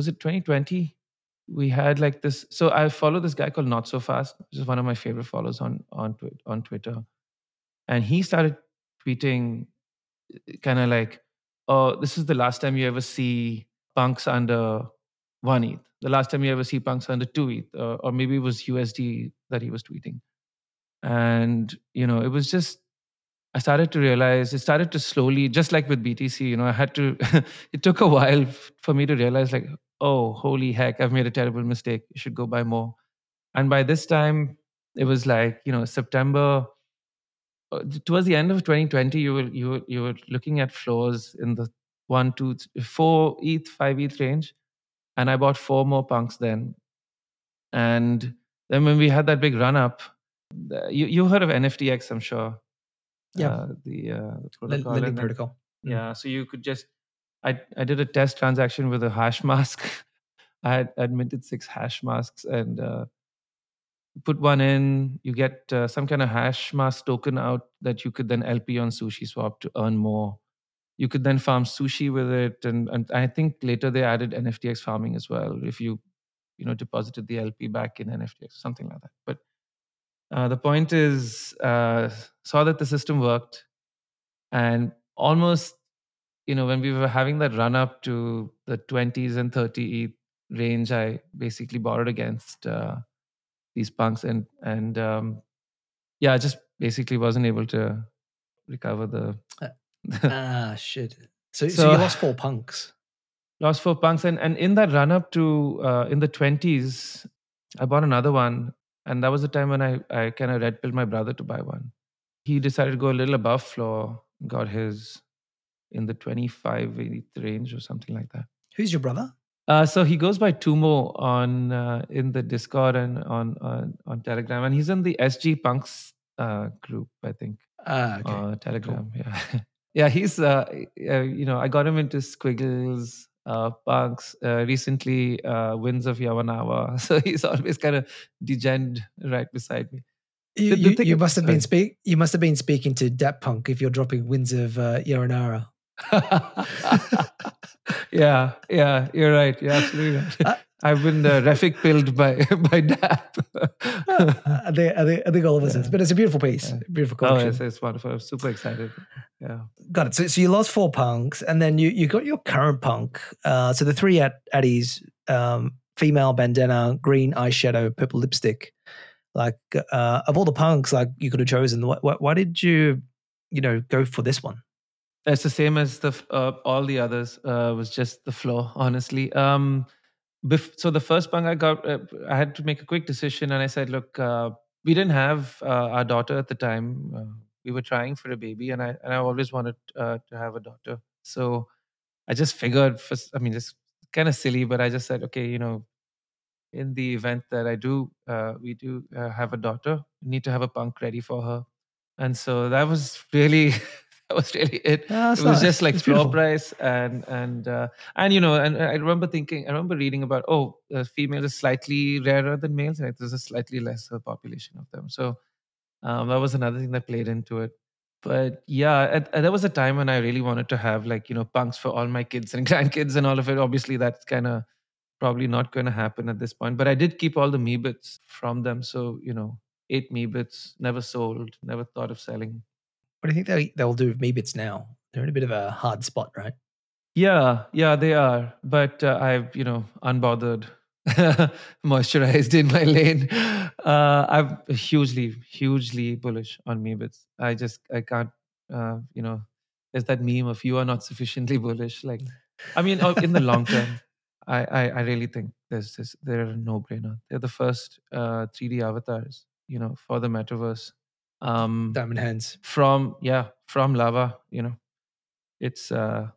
it 2020? We had like this. So I follow this guy called Not So Fast, which is one of my favorite followers on Twitter. And he started tweeting kind of like, oh, this is the last time you ever see punks under 1 ETH. The last time you ever see punks under 2 ETH. Or maybe it was USD that he was tweeting. And, you know, it was just, I started to realize, it started to slowly, just like with BTC, you know, I had to, it took a while for me to realize like, oh, holy heck, I've made a terrible mistake. You should go buy more. And by this time, it was like, you know, September, towards the end of 2020, you were looking at floors in the 1, 2, 3, 4 ETH, 5 ETH range. And I bought 4 more punks then. And then when we had that big run up, you heard of NFTX, I'm sure. Yeah. The protocol. Lending protocol. Yeah. Mm-hmm. So you could just, I did a test transaction with a hash mask. I had minted 6 hash masks and put one in. You get some kind of hash mask token out that you could then LP on SushiSwap to earn more. You could then farm sushi with it. And I think later they added NFTX farming as well. If you deposited the LP back in NFTX, something like that. But the point is, saw that the system worked and almost, you know, when we were having that run up to the 20s and 30 ETH range, I basically borrowed against these punks and I just basically wasn't able to recover the... shit. So you lost 4 punks. Lost 4 punks. And in that run up to, in the 20s, I bought another one. And that was the time when I kind of red-pilled my brother to buy one. He decided to go a little above floor, got his... in the 25 range or something like that. Who's your brother? So he goes by Tumo on in the Discord and on Telegram, and he's in the SG Punks group, I think. Okay. Telegram, cool. Yeah, yeah. He's I got him into Squiggles, Punks, recently Winds of Yawanawa. So he's always kind of degened right beside me. You must have been speaking to Dap Punk if you're dropping Winds of Yawanawa. yeah, you're right. You're absolutely right. I've been Rafik pilled by Dap. I think all of us. Yeah. But it's a beautiful piece, beautiful collection. Oh, it's wonderful. I'm super excited. Yeah, got it. So you lost 4 punks, and then you got your current punk. So the 3 addies, female bandana, green eyeshadow, purple lipstick. Like of all the punks, like you could have chosen, why did you go for this one? It's the same as the all the others. Was just the floor, honestly. So the first punk I got, I had to make a quick decision, and I said, look, we didn't have our daughter at the time. We were trying for a baby, and I always wanted to have a daughter. So I just figured, it's kind of silly, but I just said, okay, you know, in the event that we do have a daughter, we need to have a punk ready for her. And so that was really it. Yeah, it was nice. Just like it's floor beautiful. Price. And I remember thinking, reading about, females are slightly rarer than males. Like there's a slightly lesser population of them. So that was another thing that played into it. But yeah, there was a time when I really wanted to have punks for all my kids and grandkids and all of it. Obviously that's kind of, probably not going to happen at this point, but I did keep all the meebits from them. So, 8 meebits, never sold, never thought of selling. What do you think they'll do with meebits now? They're in a bit of a hard spot, right? Yeah, they are. But I've, unbothered, moisturized in my lane. I'm hugely, hugely bullish on meebits. I can't, there's that meme of you are not sufficiently bullish. Like, in the long term. I really think they're a no-brainer. They're the first 3D avatars, for the metaverse. Diamond hands. From lava, It's, So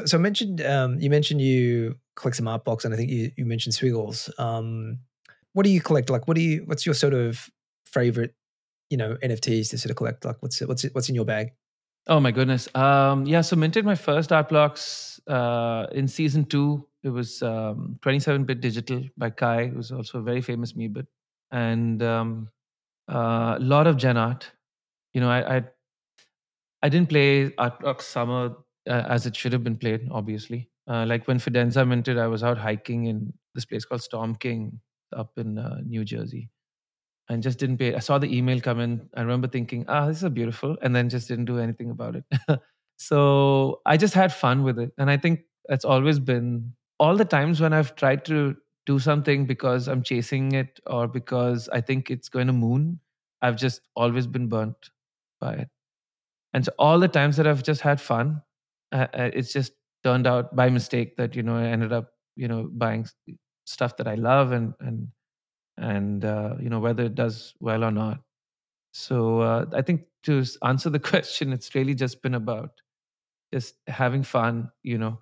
you mentioned you collect some art blocks, and I think you mentioned Swiggles. What do you collect? Like, what's your sort of favorite, NFTs to sort of collect? Like, what's in your bag? Oh my goodness. So minted my first Art Blocks in season 2. It was 27-bit digital by Kai, who's also a very famous Mebit. And a lot of gen art. You know, I didn't play Art Blocks Summer as it should have been played, obviously. Like when Fidenza minted, I was out hiking in this place called Storm King up in New Jersey. And just didn't pay. I saw the email come in. I remember thinking, this is beautiful. And then just didn't do anything about it. So I just had fun with it. And I think that's always been all the times when I've tried to do something because I'm chasing it or because I think it's going to moon, I've just always been burnt by it. And so all the times that I've just had fun, it's just turned out by mistake that, you know, I ended up, you know, buying stuff that I love and you know, whether it does well or not. So I think to answer the question, it's really just been about just having fun, you know.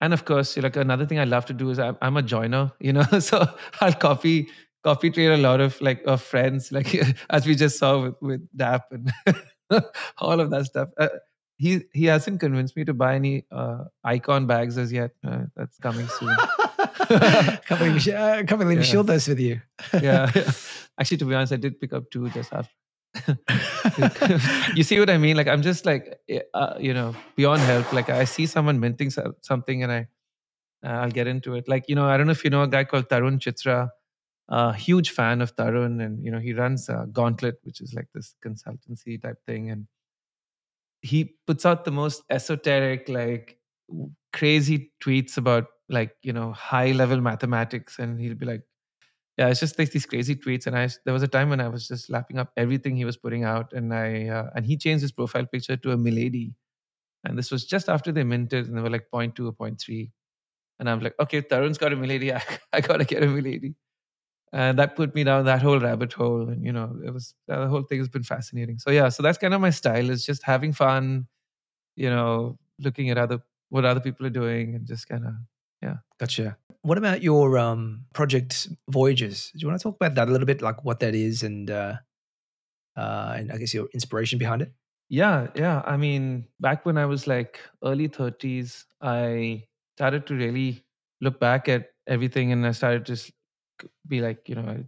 And of course, like another thing I love to do is I'm a joiner, you know, so I'll copy trade a lot of like our friends, like as we just saw with Dap and all of that stuff. He hasn't convinced me to buy any icon bags as yet. That's coming soon. Coming, let me share those with you. Yeah. Actually, to be honest, I did pick up 2 just after. You see what I mean? Like, I'm just like, you know, beyond help. Like, I see someone minting something and I'll get into it. Like, you know, I don't know if you know a guy called Tarun Chitra. Huge fan of Tarun. And, you know, he runs Gauntlet, which is like this consultancy type thing. And he puts out the most esoteric, like crazy tweets about like, you know, high level mathematics. And he'll be like, yeah, it's just like these crazy tweets. And there was a time when I was just lapping up everything he was putting out. And and he changed his profile picture to a Milady. And this was just after they minted and they were like 0.2 or 0.3. And I'm like, okay, Tarun's got a Milady. I got to get a Milady. And that put me down that whole rabbit hole. And, you know, it was the whole thing has been fascinating. So, yeah, so that's kind of my style, is just having fun, you know, looking at what other people are doing and just kind of, yeah. Gotcha. What about your project Voyages? Do you want to talk about that a little bit, like what that is and I guess your inspiration behind it? Yeah. I mean, back when I was like early 30s, I started to really look back at everything and I started to be like, you know,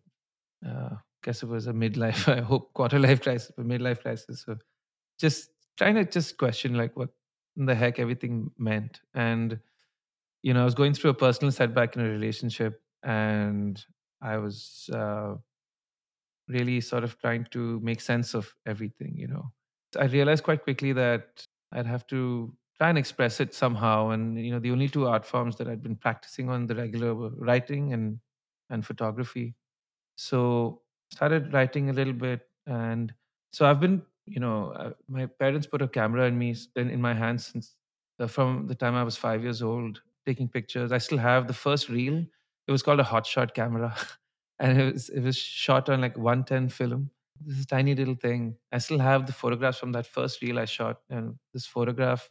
I guess it was a midlife, I hope quarter-life crisis, but midlife crisis. So just trying to just question like what in the heck everything meant. And, you know, I was going through a personal setback in a relationship and I was really sort of trying to make sense of everything, you know. I realized quite quickly that I'd have to try and express it somehow. And, you know, the only 2 art forms that I'd been practicing on the regular were writing and photography. So started writing a little bit. And so I've been, you know, my parents put a camera in my hands since from the time I was 5 years old, taking pictures. I still have the first reel. It was called a hotshot camera. And it was shot on like 110 film. This is a tiny little thing. I still have the photographs from that first reel I shot. And this photograph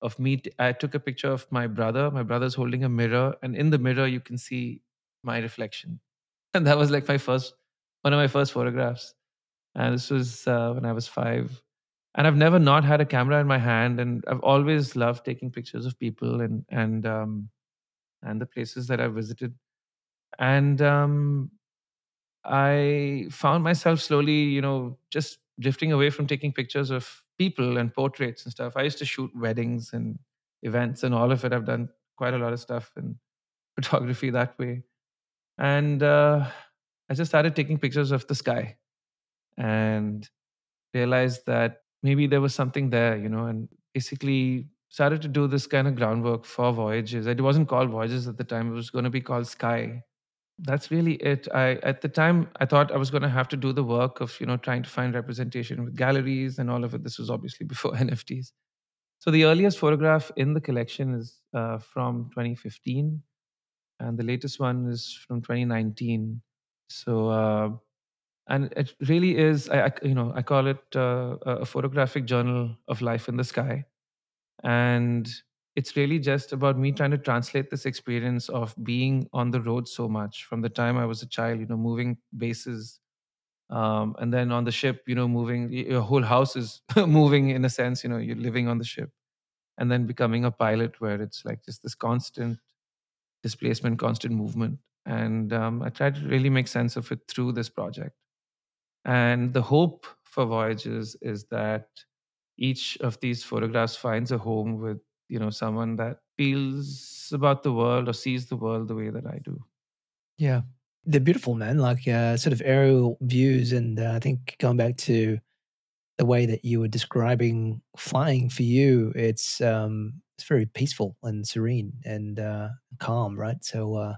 of me, I took a picture of my brother. My brother's holding a mirror. And in the mirror, you can see my reflection. And that was like one of my first photographs. And this was when I was 5. And I've never not had a camera in my hand, and I've always loved taking pictures of people and the places that I've visited. And I found myself slowly, you know, just drifting away from taking pictures of people and portraits and stuff. I used to shoot weddings and events and all of it. I've done quite a lot of stuff in photography that way. And I just started taking pictures of the sky and realized that maybe there was something there, you know, and basically started to do this kind of groundwork for Voyages. It wasn't called Voyages at the time. It was going to be called Sky. That's really it. At the time, I thought I was going to have to do the work of, you know, trying to find representation with galleries and all of it. This was obviously before NFTs. So the earliest photograph in the collection is from 2015. And the latest one is from 2019. So... and it really is, I call it a photographic journal of life in the sky. And it's really just about me trying to translate this experience of being on the road so much from the time I was a child, you know, moving bases And then on the ship, you know, moving, your whole house is moving in a sense, you know, you're living on the ship. And then becoming a pilot, where it's like just this constant displacement, constant movement. And I tried to really make sense of it through this project. And the hope for Voyages is that each of these photographs finds a home with, you know, someone that feels about the world or sees the world the way that I do. Yeah. They're beautiful, man, like sort of aerial views. And I think going back to the way that you were describing flying for you, it's very peaceful and serene and calm, right? So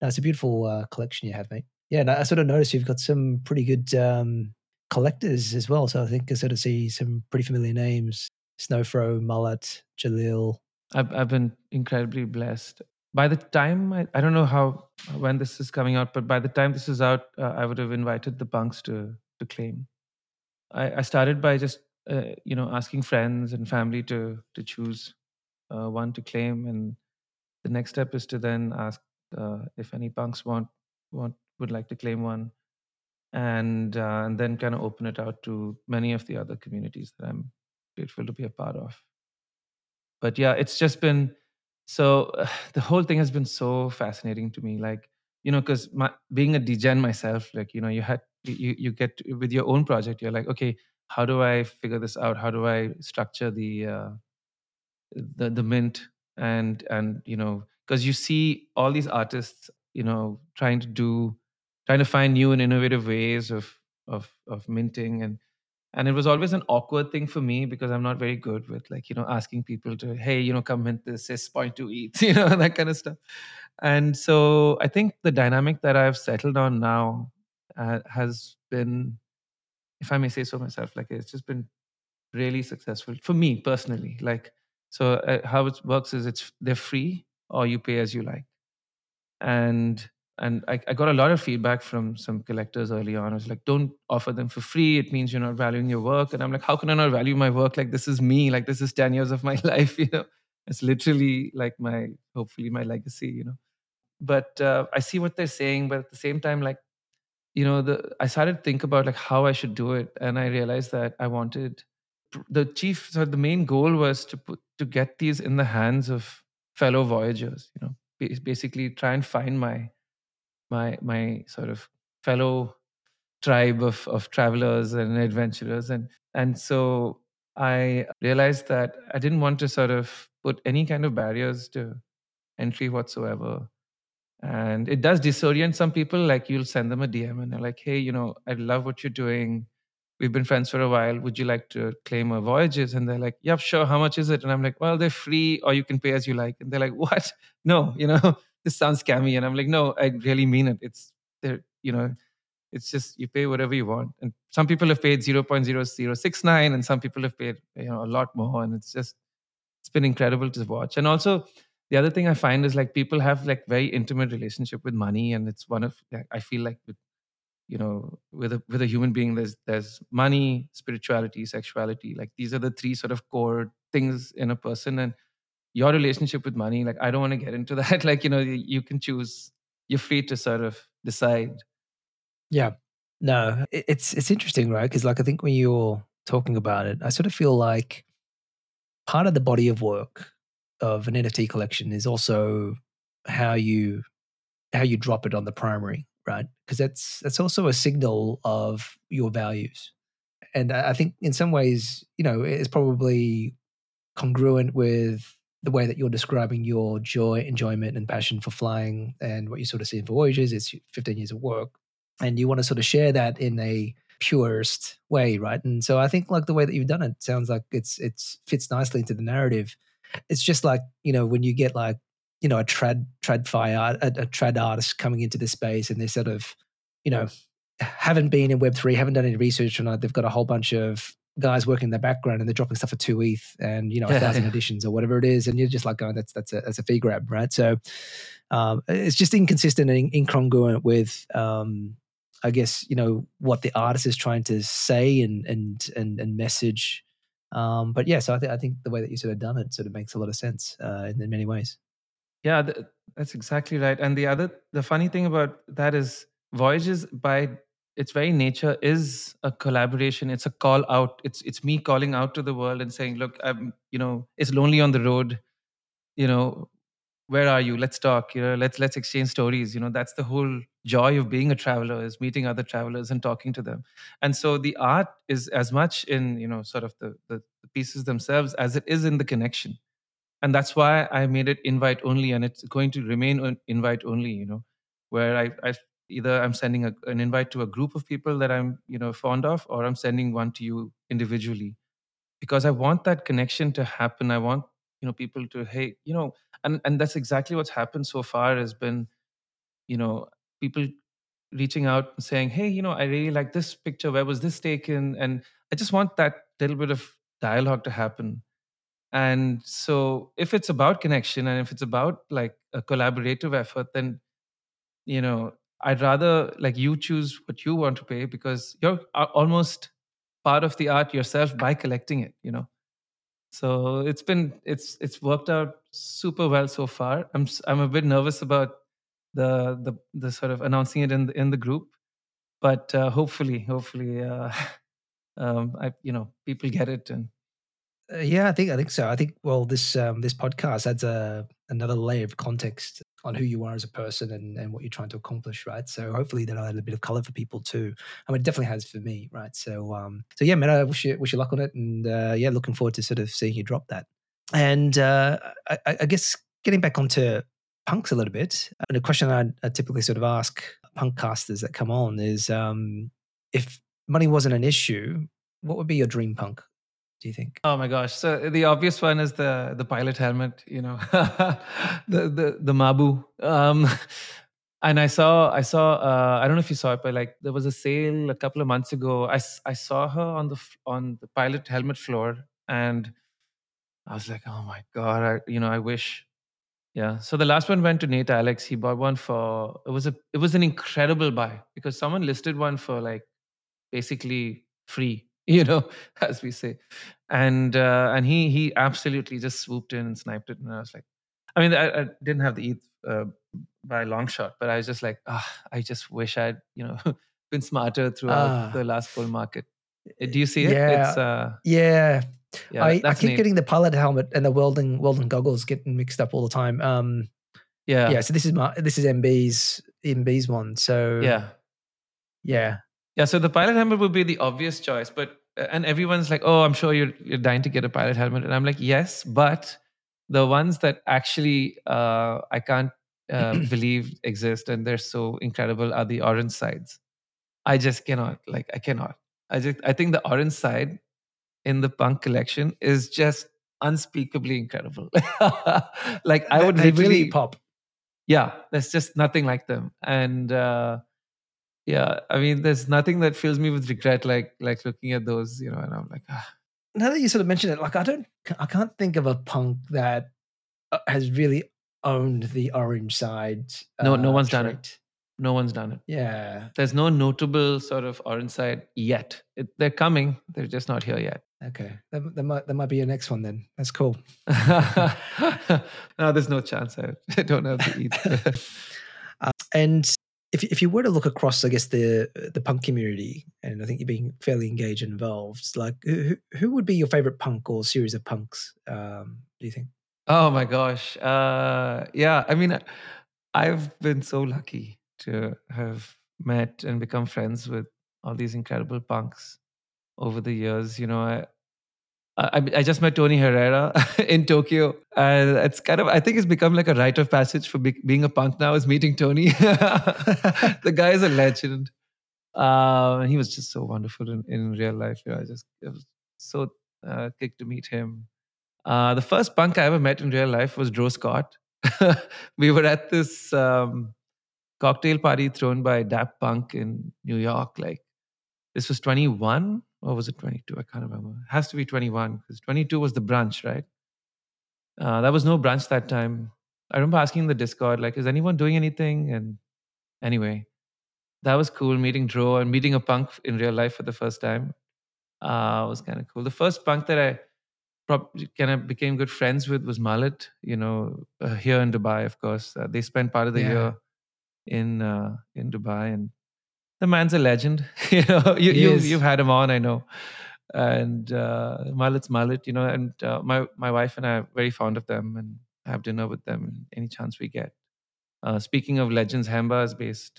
that's a beautiful collection you have, mate. Yeah, and I sort of noticed you've got some pretty good collectors as well. So I think I sort of see some pretty familiar names: Snowfro, Mullet, Jalil. I've been incredibly blessed. By the time, I don't know when this is coming out, but by the time this is out, I would have invited the punks to claim. I started by just, you know, asking friends and family to choose one to claim. And the next step is to then ask if any punks would like to claim one. And then kind of open it out to many of the other communities that I'm grateful to be a part of. But yeah, it's just been, so the whole thing has been so fascinating to me. Like, you know, because being a degen myself, like, you know, you get to, with your own project, you're like, okay, how do I figure this out? How do I structure the mint? And you know, because you see all these artists, you know, trying to find new and innovative ways of minting, and it was always an awkward thing for me because I'm not very good with, like, you know, asking people to, hey, you know, come mint this, is 0.2 ETH, you know, that kind of stuff. And so I think the dynamic that I've settled on now has been, if I may say so myself, like, it's just been really successful for me personally. Like, so how it works is they're free or you pay as you like. And I got a lot of feedback from some collectors early on. I was like, don't offer them for free. It means you're not valuing your work. And I'm like, how can I not value my work? Like, this is me. Like, this is 10 years of my life, you know. It's literally like hopefully my legacy, you know. But I see what they're saying. But at the same time, like, you know, I started to think about, like, how I should do it. And I realized that I wanted the main goal was to get these in the hands of fellow Voyagers, you know, basically try and find my sort of fellow tribe of travelers and adventurers. And so I realized that I didn't want to sort of put any kind of barriers to entry whatsoever. And it does disorient some people. Like, you'll send them a DM and they're like, hey, you know, I love what you're doing. We've been friends for a while. Would you like to claim our Voyages? And they're like, yep, sure. How much is it? And I'm like, well, they're free or you can pay as you like. And they're like, what? No, you know, this sounds scammy. And I'm like, no, I really mean it. You know, it's just, you pay whatever you want. And some people have paid 0.0069 and some people have paid, you know, a lot more. And it's been incredible to watch. And also, the other thing I find is, like, people have, like, very intimate relationship with money, and it's one of, like, I feel like, you know, with a human being, there's money, spirituality, sexuality. Like, these are the three sort of core things in a person. And your relationship with money, like, I don't want to get into that. Like, you know, you can choose. You're free to sort of decide. Yeah, no, it's interesting, right? Because, like, I think when you're talking about it, I sort of feel like part of the body of work of an NFT collection is also how you drop it on the primary, right? Because that's also a signal of your values. And I think in some ways, you know, it's probably congruent with the way that you're describing your joy, enjoyment, and passion for flying and what you sort of see in Voyages. It's 15 years of work. And you want to sort of share that in a purest way, right? And so I think, like, the way that you've done it sounds like it's fits nicely into the narrative. It's just like, you know, when you get, like, you know, a trad artist coming into this space and they sort of, you know, haven't been in Web3, haven't done any research on it. They've got a whole bunch of guys working in the background and they're dropping stuff at 2 ETH and, you know, 1,000 editions or whatever it is. And you're just like going, that's a fee grab, right? So it's just inconsistent and incongruent with, I guess, you know, what the artist is trying to say and message. But yeah, so I think the way that you sort of done it sort of makes a lot of sense in many ways. Yeah, that's exactly right. And the funny thing about that is Voyages by its very nature is a collaboration. It's a call out. It's me calling out to the world and saying, look, I'm, you know, it's lonely on the road. You know, where are you? Let's talk. You know, let's exchange stories. You know, that's the whole joy of being a traveler, is meeting other travelers and talking to them. And so the art is as much in, you know, sort of the pieces themselves as it is in the connection. And that's why I made it invite only, and it's going to remain invite only, you know, where I either I'm sending an invite to a group of people that I'm, you know, fond of, or I'm sending one to you individually, because I want that connection to happen. I want, you know, people to, hey, you know, and that's exactly what's happened so far, has been, you know, people reaching out and saying, hey, you know, I really like this picture. Where was this taken? And I just want that little bit of dialogue to happen. And so if it's about connection, and if it's about like a collaborative effort, then, you know, I'd rather like you choose what you want to pay, because you're almost part of the art yourself by collecting it, you know. So it's worked out super well so far. I'm a bit nervous about the sort of announcing it in the group, but hopefully, I, you know, people get it. And yeah, I think so. I think, well, this podcast adds another layer of context on who you are as a person and what you're trying to accomplish, right? So hopefully that'll add a bit of color for people too. I mean, it definitely has for me, right? So so yeah, man, I wish you luck on it, and yeah, looking forward to sort of seeing you drop that. And I guess getting back onto punks a little bit, and a question I typically sort of ask punkcasters that come on is, if money wasn't an issue, what would be your dream punk, do you think? Oh my gosh! So the obvious one is the pilot helmet, you know, the Mabu. And I saw. I don't know if you saw it, but like there was a sale a couple of months ago. I saw her on the pilot helmet floor, and I was like, oh my god! I wish. Yeah. So the last one went to Nate Alex. He bought one for it was an incredible buy, because someone listed one for like basically free, you know, as we say. And he absolutely just swooped in and sniped it. And I was like, I mean, I didn't have the ETH by a long shot, but I was just like, I just wish I'd, you know, been smarter throughout the last bull market. Do you see it? Yeah. It's, yeah, I keep getting the pilot helmet and the welding goggles getting mixed up all the time. Yeah. So this is MB's one. So yeah. Yeah, so the pilot helmet would be the obvious choice, but everyone's like, "Oh, I'm sure you're dying to get a pilot helmet," and I'm like, "Yes, but the ones that actually I can't believe exist and they're so incredible are the orange sides. I just cannot, like, I cannot. I think the orange side in the punk collection is just unspeakably incredible. Like, I would really pop. Yeah, there's just nothing like them, and." Yeah, I mean, there's nothing that fills me with regret like looking at those, you know, and I'm like, ah. Now that you sort of mentioned it, like I can't think of a punk that has really owned the orange side. No one's done it. No one's done it. Yeah. There's no notable sort of orange side yet. They're coming. They're just not here yet. Okay. That might be your next one then. That's cool. No, there's no chance. I don't have to eat. And if you were to look across, I guess, the punk community, and I think you're being fairly engaged and involved, like who would be your favorite punk or series of punks, do you think? Oh my gosh. Yeah, I mean, I've been so lucky to have met and become friends with all these incredible punks over the years. You know, I just met Tony Herrera in Tokyo. It's kind of, I think it's become like a rite of passage for being a punk now, is meeting Tony. The guy is a legend. And he was just so wonderful in real life. You know, it was so kick to meet him. The first punk I ever met in real life was Drew Scott. We were at this cocktail party thrown by Dap Punk in New York. Like, this was 21. Or was it 22? I can't remember. It has to be 21, because 22 was the brunch, right? There was no brunch that time. I remember asking in the Discord, like, is anyone doing anything? And anyway, that was cool, meeting Dro and meeting a punk in real life for the first time. Was kind of cool. The first punk that I kind of became good friends with was Mullet, you know, here in Dubai, of course. They spent part of the year in Dubai, and the man's a legend. You know, you've had him on, I know. And Mullet's Mullet, you know, and my wife and I are very fond of them and have dinner with them any chance we get. Speaking of legends, Hamba is based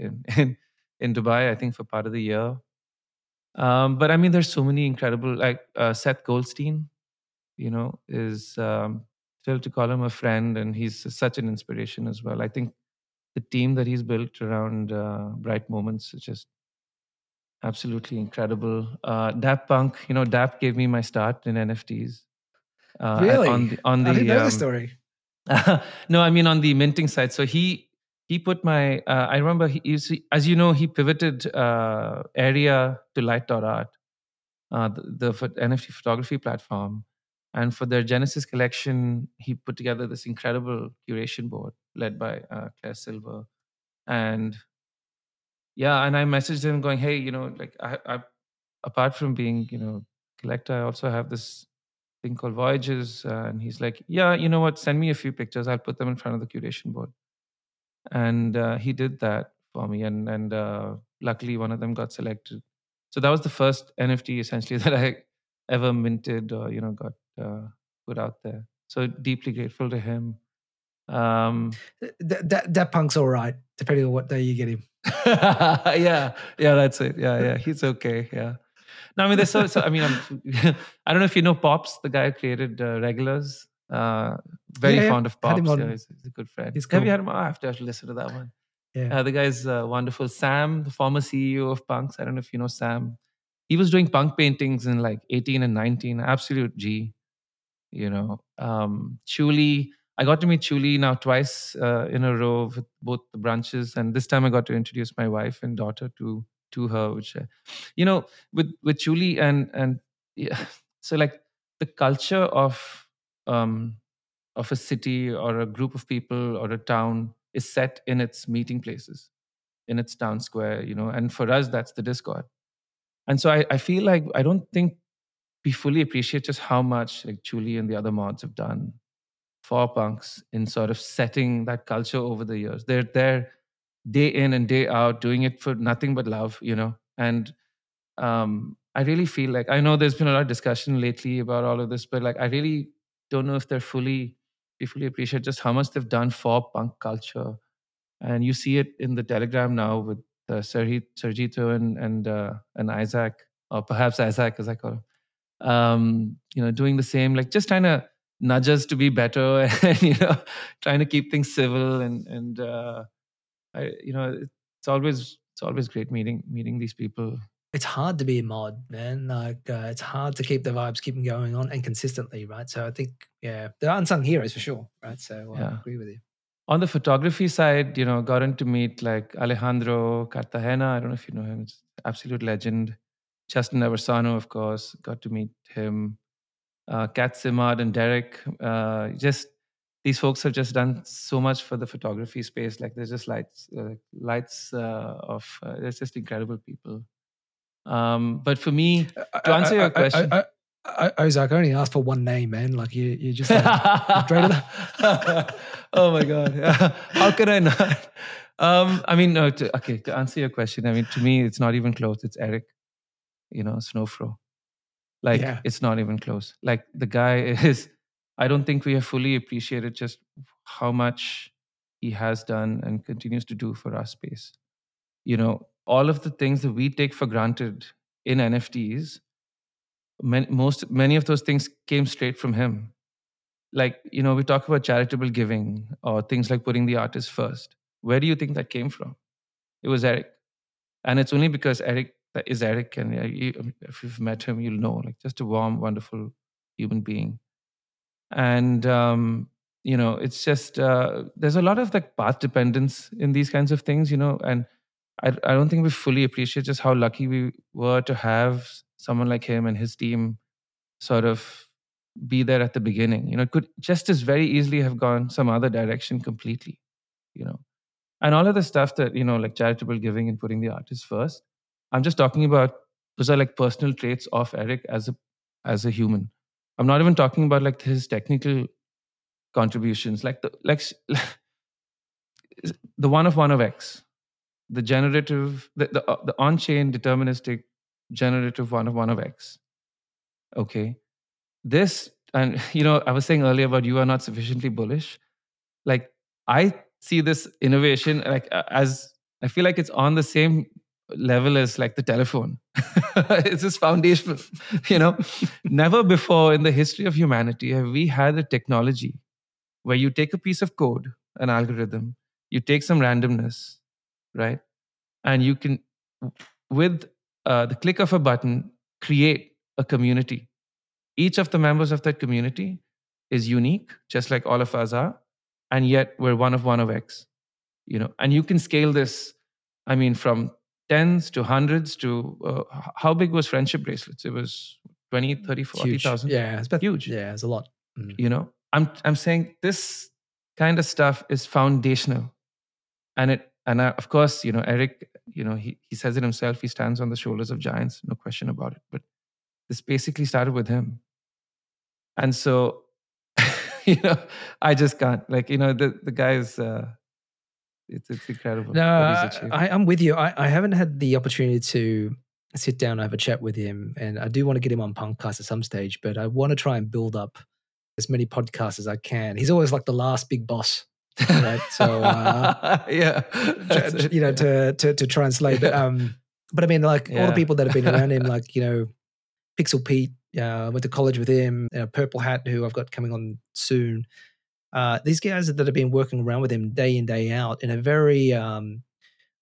in Dubai, I think, for part of the year. But I mean, there's so many incredible, like Seth Goldstein, you know, is thrilled to call him a friend, and he's such an inspiration as well. I think the team that he's built around Bright Moments is just absolutely incredible. Dap Punk, you know, Dap gave me my start in NFTs. Really? I didn't know the story. No, I mean on the minting side. So he put my. I remember, as you know, he pivoted Area to Light.art, the NFT photography platform, and for their Genesis collection, he put together this incredible curation board led by Claire Silver, and yeah, and I messaged him going, hey, you know, like I apart from being, you know, collector, I also have this thing called Voyages, and he's like, yeah, you know what, send me a few pictures, I'll put them in front of the curation board. And he did that for me, and luckily one of them got selected. So that was the first NFT essentially that I ever minted or, you know, got put out there. So deeply grateful to him. That punk's all right, depending on what day you get him. yeah, that's it. Yeah, he's okay. Yeah. No, I mean, there's so I mean, I don't know if you know Pops, the guy who created Regulars. Very fond of Pops. He's a good friend. He's cool. Have you had him? I have to listen to that one. Yeah. The guy's wonderful. Sam, the former CEO of Punks. I don't know if you know Sam. He was doing punk paintings in like 18 and 19. Absolute G. You know, Chuli. I got to meet Chuli now twice in a row with both the branches, and this time I got to introduce my wife and daughter to her, which, you know, with Chuli and yeah, so like the culture of a city or a group of people or a town is set in its meeting places, in its town square, you know, and for us that's the Discord. And so I feel like I don't think we fully appreciate just how much like Chuli and the other mods have done for punks in sort of setting that culture over the years. They're there day in and day out doing it for nothing but love, you know. And I really feel like, I know there's been a lot of discussion lately about all of this, but like I really don't know if they fully appreciate just how much they've done for punk culture. And you see it in the Telegram now with Sergito and Isaac, or perhaps Isaac as I call him, you know, doing the same, like just trying to nudge us to be better and, you know, trying to keep things civil and I, you know, it's always great meeting these people. It's hard to be a mod, man. Like it's hard to keep the vibes keeping going on and consistently, right? So I think, yeah, they're unsung heroes for sure, right? So I agree with you. On the photography side, you know, gotten to meet like Alejandro Cartagena. I don't know if you know him. It's an absolute legend. Justin Aversano, of course, got to meet him. Kat Simard and Derek. Just these folks have just done so much for the photography space. Like there's just lights of there's just incredible people. But for me, to answer your question, Ozark, I only asked for one name, man. Like you just like, dreaded that. Oh my god, how could I not? I mean, no. To answer your question, I mean, to me, it's not even close. It's Eric, you know, Snowfro. Like It's not even close. Like the guy is. I don't think we have fully appreciated just how much he has done and continues to do for our space. You know, all of the things that we take for granted in NFTs, many of those things came straight from him. Like, you know, we talk about charitable giving or things like putting the artist first. Where do you think that came from? It was Eric. And it's only because Eric is Eric, and if you've met him, you'll know, like just a warm, wonderful human being. And, you know, it's just, there's a lot of like path dependence in these kinds of things, you know, and I don't think we fully appreciate just how lucky we were to have someone like him and his team sort of be there at the beginning. You know, it could just as very easily have gone some other direction completely, you know. And all of the stuff that, you know, like charitable giving and putting the artist first, I'm just talking about, those are like personal traits of Eric as a human. I'm not even talking about like his technical contributions, like the one of X, the generative, the on-chain deterministic generative one of X. Okay. This, and you know, I was saying earlier about you are not sufficiently bullish. Like, I see this innovation, like, as I feel like it's on the same level as like the telephone. It's just foundational, you know. Never before in the history of humanity have we had a technology where you take a piece of code, an algorithm, you take some randomness, right? And you can, with the click of a button, create a community. Each of the members of that community is unique, just like all of us are. And yet we're one of X, you know, and you can scale this. I mean, from tens to hundreds to how big was friendship bracelets? It was 20, 30, 40,000. Yeah, it's about huge. Yeah, it's a lot. Mm. You know, I'm saying this kind of stuff is foundational. And of course, you know, Eric, you know, he says it himself. He stands on the shoulders of giants, no question about it. But this basically started with him. And so, you know, I just can't, like, you know, the guy is, it's incredible. No, I'm with you. I haven't had the opportunity to sit down and have a chat with him. And I do want to get him on PunkCast at some stage, but I want to try and build up as many podcasts as I can. He's always like the last big boss, right? So, yeah, you know, to translate. Yeah. But I mean, like, yeah, all the people that have been around him, like, you know, Pixel Pete, went to college with him, Purple Hat, who I've got coming on soon. These guys that have been working around with him day in, day out in a very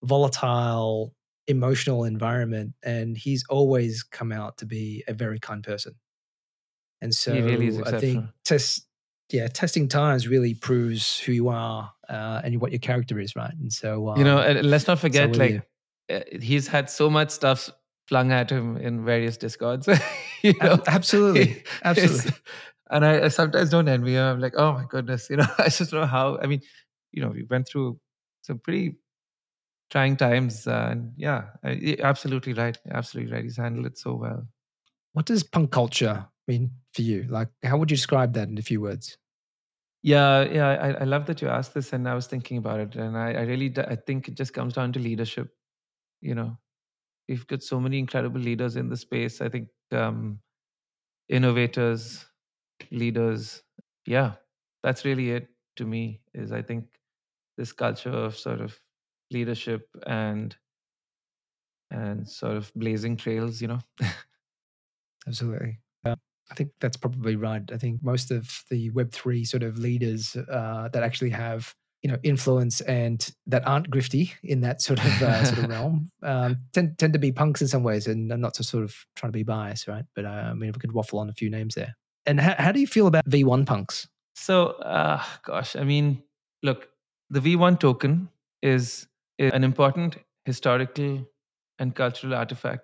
volatile, emotional environment. And he's always come out to be a very kind person. And so he really is, I think, testing times really proves who you are and what your character is, right? And so, you know, let's not forget, so like, he's had so much stuff flung at him in various discords. You know? Absolutely. And I sometimes don't envy him. I'm like, oh my goodness, you know, I just don't know how. I mean, you know, we went through some pretty trying times. And yeah, absolutely right. Absolutely right. He's handled it so well. What does punk culture mean for you? Like, how would you describe that in a few words? Yeah. I love that you asked this, and I was thinking about it. And I think it just comes down to leadership, you know. We've got so many incredible leaders in the space. I think innovators, leaders. Yeah, that's really it to me, is I think this culture of sort of leadership and sort of blazing trails, you know. Absolutely. I think that's probably right. I think most of the Web3 sort of leaders that actually have, you know, influence and that aren't grifty in that sort of realm tend to be punks in some ways, and I'm not to sort of trying to be biased, right? But I mean, if we could waffle on a few names there. And how do you feel about V1 punks? So, gosh, I mean, look, the V1 token is an important historical and cultural artifact.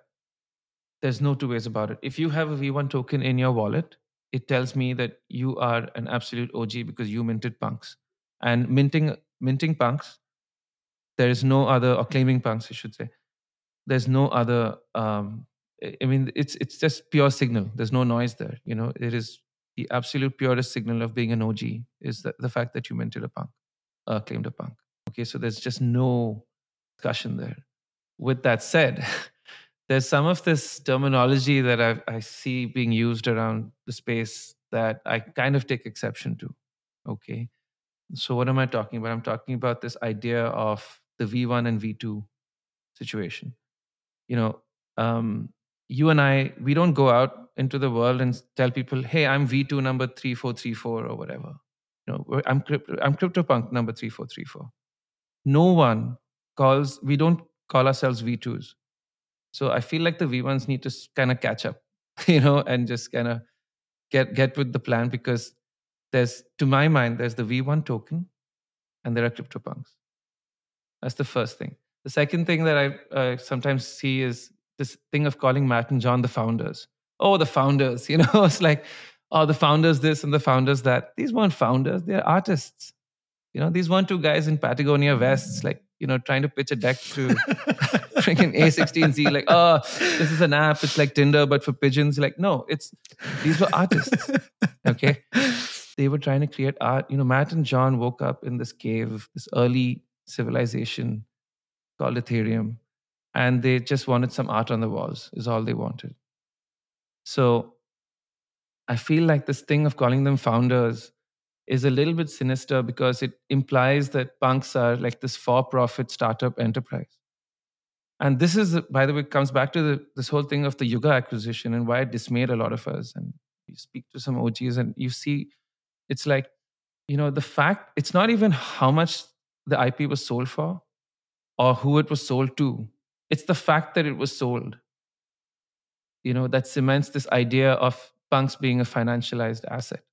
There's no two ways about it. If you have a V1 token in your wallet, it tells me that you are an absolute OG because you minted punks. And minting punks, there is no other, or claiming punks, I should say. There's no other, I mean, it's just pure signal. There's no noise there, you know. It is the absolute purest signal of being an OG is the fact that you minted a punk, claimed a punk. Okay, so there's just no discussion there. With that said, there's some of this terminology that I see being used around the space that I kind of take exception to, okay? So what am I talking about? I'm talking about this idea of the V1 and V2 situation. You know, you and I, we don't go out into the world and tell people, hey, I'm V2 number 3434 or whatever. You know, I'm CryptoPunk number 3434. No one calls, we don't call ourselves V2s. So I feel like the V1s need to kind of catch up, you know, and just kind of get with the plan, because there's, to my mind, there's the V1 token and there are CryptoPunks. That's the first thing. The second thing that I sometimes see is this thing of calling Matt and John the founders. Oh, the founders, you know, it's like, oh, the founders this and the founders that. These weren't founders, they're artists. You know, these weren't two guys in Patagonia vests, like, you know, trying to pitch a deck to freaking A16Z, like, oh, this is an app, it's like Tinder, but for pigeons. Like, no, these were artists, okay? They were trying to create art. You know, Matt and John woke up in this cave, this early civilization, called Ethereum, and they just wanted some art on the walls is all they wanted. So I feel like this thing of calling them founders is a little bit sinister because it implies that punks are like this for-profit startup enterprise. And this is, by the way, comes back to this whole thing of the Yuga acquisition and why it dismayed a lot of us. And you speak to some OGs and you see, it's like, you know, the fact, it's not even how much the IP was sold for or who it was sold to. It's the fact that it was sold, you know, that cements this idea of punks being a financialized asset.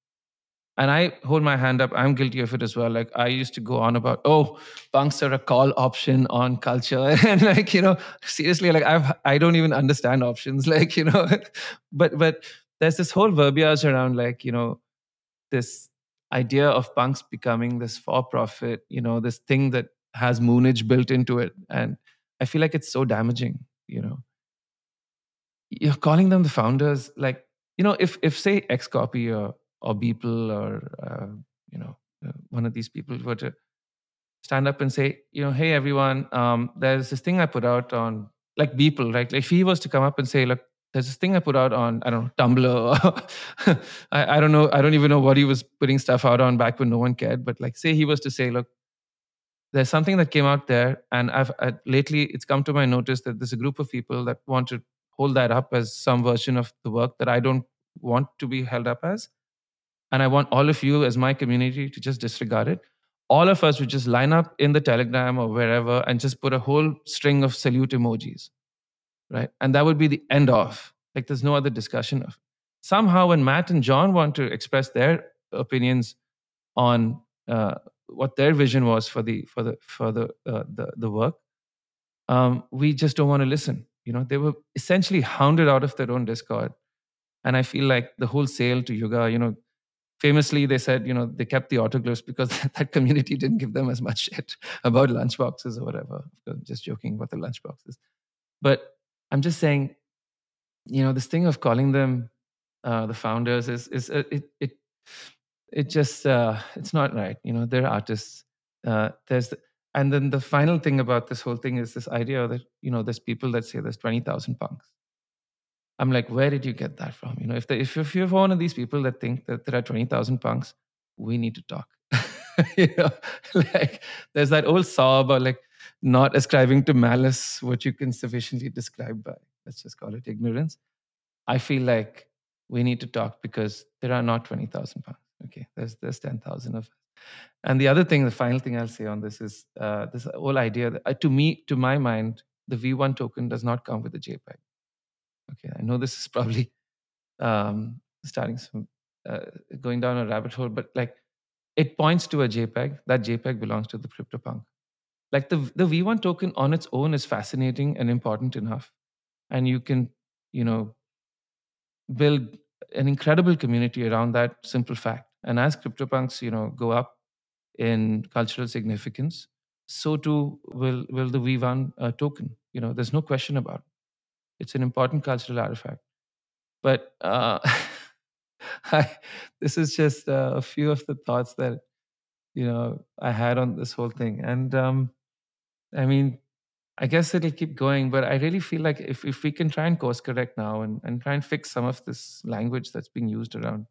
And I hold my hand up. I'm guilty of it as well. Like I used to go on about, oh, punks are a call option on culture. And like, you know, seriously, like I don't even understand options. Like, you know, but there's this whole verbiage around like, you know, this idea of punks becoming this for-profit, you know, this thing that has moonage built into it. And I feel like it's so damaging, you know. You're calling them the founders. Like, you know, if say Xcopy or Beeple or, you know, one of these people were to stand up and say, you know, hey, everyone, there's this thing I put out on, like Beeple, right? Like if he was to come up and say, look, there's this thing I put out on, I don't know, Tumblr. I don't know. I don't even know what he was putting stuff out on back when no one cared. But like, say he was to say, look, there's something that came out there. And I've lately, it's come to my notice that there's a group of people that want to hold that up as some version of the work that I don't want to be held up as. And I want all of you as my community to just disregard it. All of us would just line up in the Telegram or wherever and just put a whole string of salute emojis, right? And that would be the end of, like there's no other discussion of. Somehow when Matt and John want to express their opinions on what their vision was for the work, we just don't want to listen. You know, they were essentially hounded out of their own Discord. And I feel like the whole sale to Yuga, you know, famously, they said, you know, they kept the autoglyphs because that community didn't give them as much shit about lunchboxes or whatever. I'm just joking about the lunchboxes. But I'm just saying, you know, this thing of calling them the founders is it's not right. You know, they're artists. And then the final thing about this whole thing is this idea that, you know, there's people that say there's 20,000 punks. I'm like, where did you get that from? You know, if you're one of these people that think that there are 20,000 punks, we need to talk. You know, like there's that old saw about like not ascribing to malice what you can sufficiently describe by, let's just call it ignorance. I feel like we need to talk because there are not 20,000 punks. Okay, there's 10,000 of us. And the other thing, the final thing I'll say on this is this whole idea that to my mind, the V1 token does not come with a JPEG. Okay, I know this is probably starting some going down a rabbit hole, but like it points to a JPEG. That JPEG belongs to the CryptoPunk. Like the V1 token on its own is fascinating and important enough, and you can, you know, build an incredible community around that simple fact. And as CryptoPunks, you know, go up in cultural significance, so too will the V1 token. You know, there's no question about it. It's an important cultural artifact. But this is just a few of the thoughts that, you know, I had on this whole thing. And I mean, I guess it'll keep going, but I really feel like if we can try and course correct now and try and fix some of this language that's being used around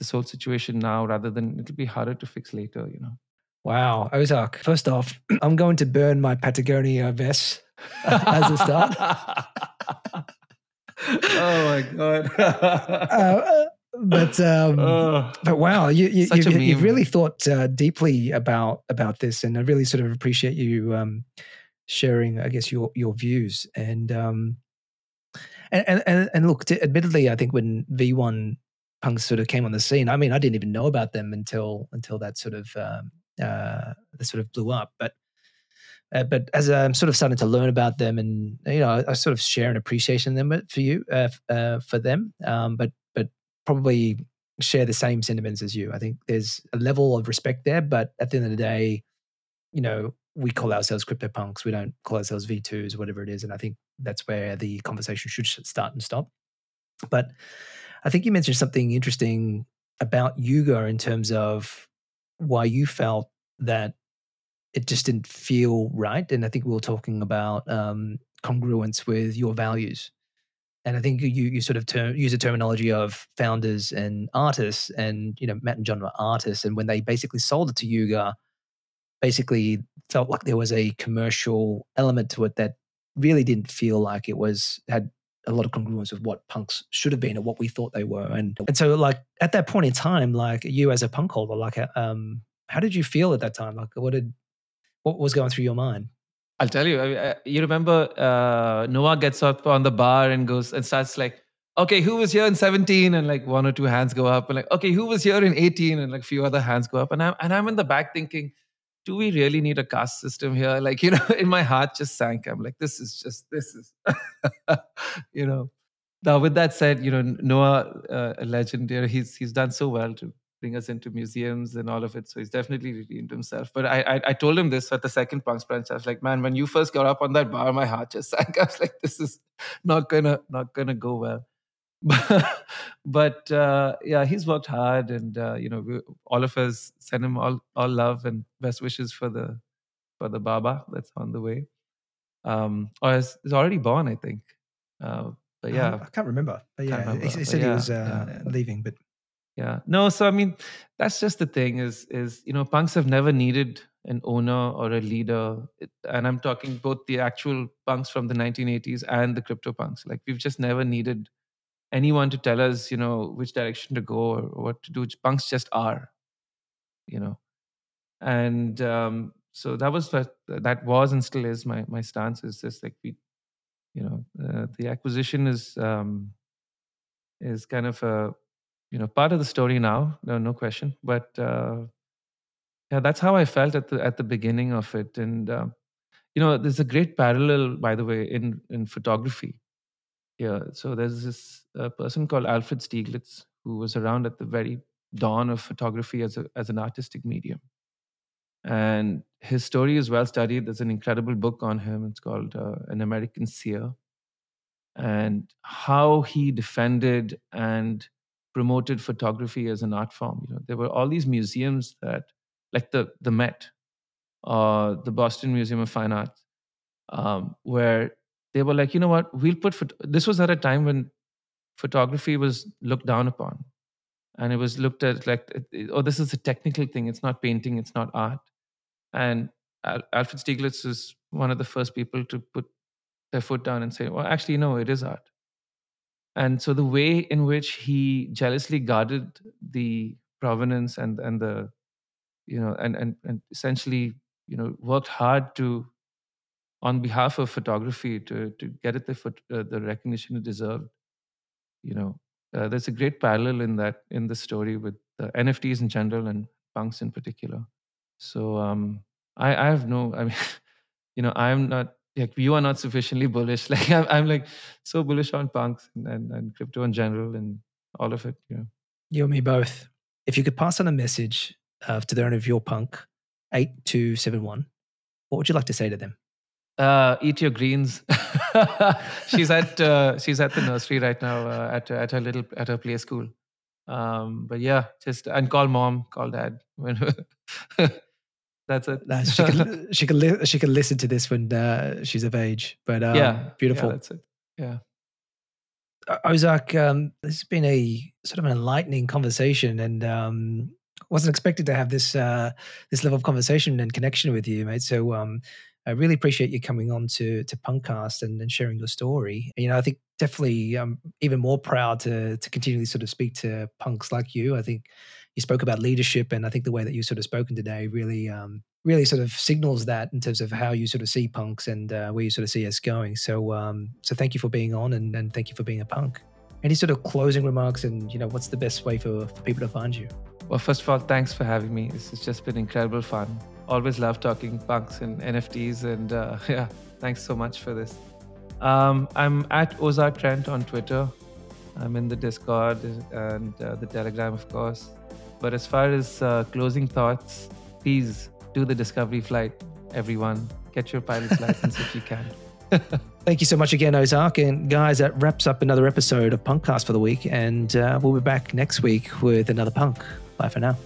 this whole situation now, rather than it'll be harder to fix later, you know. Wow, Ozark. First off, I'm going to burn my Patagonia vest as a start. Oh my God. But wow, you've really thought deeply about this, and I really sort of appreciate you sharing, I guess, your views. And look, admittedly, I think when V1 punks sort of came on the scene, I mean, I didn't even know about them until that sort of they sort of blew up. But as I'm sort of starting to learn about them, and you know, I sort of share an appreciation for them. But probably share the same sentiments as you. I think there's a level of respect there, but at the end of the day, you know, we call ourselves CryptoPunks. We don't call ourselves V2s, whatever it is. And I think that's where the conversation should start and stop. But I think you mentioned something interesting about Yuga in terms of why you felt that it just didn't feel right. And I think we were talking about congruence with your values. And I think you sort of use the terminology of founders and artists, and, you know, Matt and John were artists. And when they basically sold it to Yuga, basically felt like there was a commercial element to it that really didn't feel like it was, had a lot of congruence with what punks should have been or what we thought they were. And so, like, at that point in time, like, you as a punk holder, like, how did you feel at that time? Like, what was going through your mind? I'll tell you. You remember Noah gets up on the bar and goes and starts like, okay, who was here in 17? And like one or two hands go up. And like, okay, who was here in 18? And like a few other hands go up. And I'm in the back thinking, do we really need a caste system here? Like, you know, in my heart just sank. I'm like, this is, you know. Now, with that said, you know, Noah, a legend here, he's done so well to bring us into museums and all of it. So he's definitely redeemed himself. But I told him this at the second Punks branch. I was like, man, when you first got up on that bar, my heart just sank. I was like, this is not gonna go well. But yeah, he's worked hard, and you know, all of us send him all love and best wishes for the Baba that's on the way, or is already born, I think. But yeah, I can't remember. But yeah, remember. He said he was leaving, but yeah, no. So I mean, that's just the thing is you know, punks have never needed an owner or a leader, and I'm talking both the actual punks from the 1980s and the crypto punks. Like, we've just never needed anyone to tell us, you know, which direction to go or what to do. Punks just are, you know. And so that was and still is my stance, is just like, we, you know, the acquisition is kind of a, you know, part of the story now, no question. But yeah, that's how I felt at the beginning of it. And you know, there's a great parallel, by the way, in photography. Yeah, so there's this person called Alfred Stieglitz, who was around at the very dawn of photography as an artistic medium. And his story is well studied. There's an incredible book on him. It's called An American Seer. And how he defended and promoted photography as an art form. You know, there were all these museums that, like the Met, the Boston Museum of Fine Arts, where they were like, you know what, we'll put... This was at a time when photography was looked down upon. And it was looked at like, oh, this is a technical thing. It's not painting. It's not art. And Alfred Stieglitz is one of the first people to put their foot down and say, well, actually, no, it is art. And so the way in which he jealously guarded the provenance and the, you know, and essentially, you know, worked hard to, on behalf of photography, to get it the recognition it deserved, you know, there's a great parallel in the story with NFTs in general and punks in particular. So I have no, I mean, you know, I'm not like, you are not sufficiently bullish. Like I'm like so bullish on punks and crypto in general and all of it. You know, you and me both. If you could pass on a message to the owner of your punk 8271, what would you like to say to them? Eat your greens. She's at the nursery right now, at her play school. But yeah, just, and call mom, call dad. That's it. She can listen to this when she's of age. But yeah, beautiful. Yeah, that's it. Yeah. Ozark, this has been a sort of an enlightening conversation, and wasn't expected to have this level of conversation and connection with you, mate. So I really appreciate you coming on to PunkCast and sharing your story. You know, I think definitely I'm even more proud to continually sort of speak to punks like you. I think you spoke about leadership, and I think the way that you've sort of spoken today really, really sort of signals that in terms of how you sort of see punks and where you sort of see us going. So, so thank you for being on, and thank you for being a punk. Any sort of closing remarks, and, you know, what's the best way for people to find you? Well, first of all, thanks for having me. This has just been incredible fun. Always love talking punks and NFTs, and yeah, thanks so much for this. I'm at Ozark Trent on Twitter. I'm in the Discord and the Telegram, of course. But as far as closing thoughts, please do the Discovery flight, everyone. Get your pilot's license if you can. Thank you so much again, Ozark. And guys, that wraps up another episode of PunkCast for the week. And we'll be back next week with another punk. Bye for now.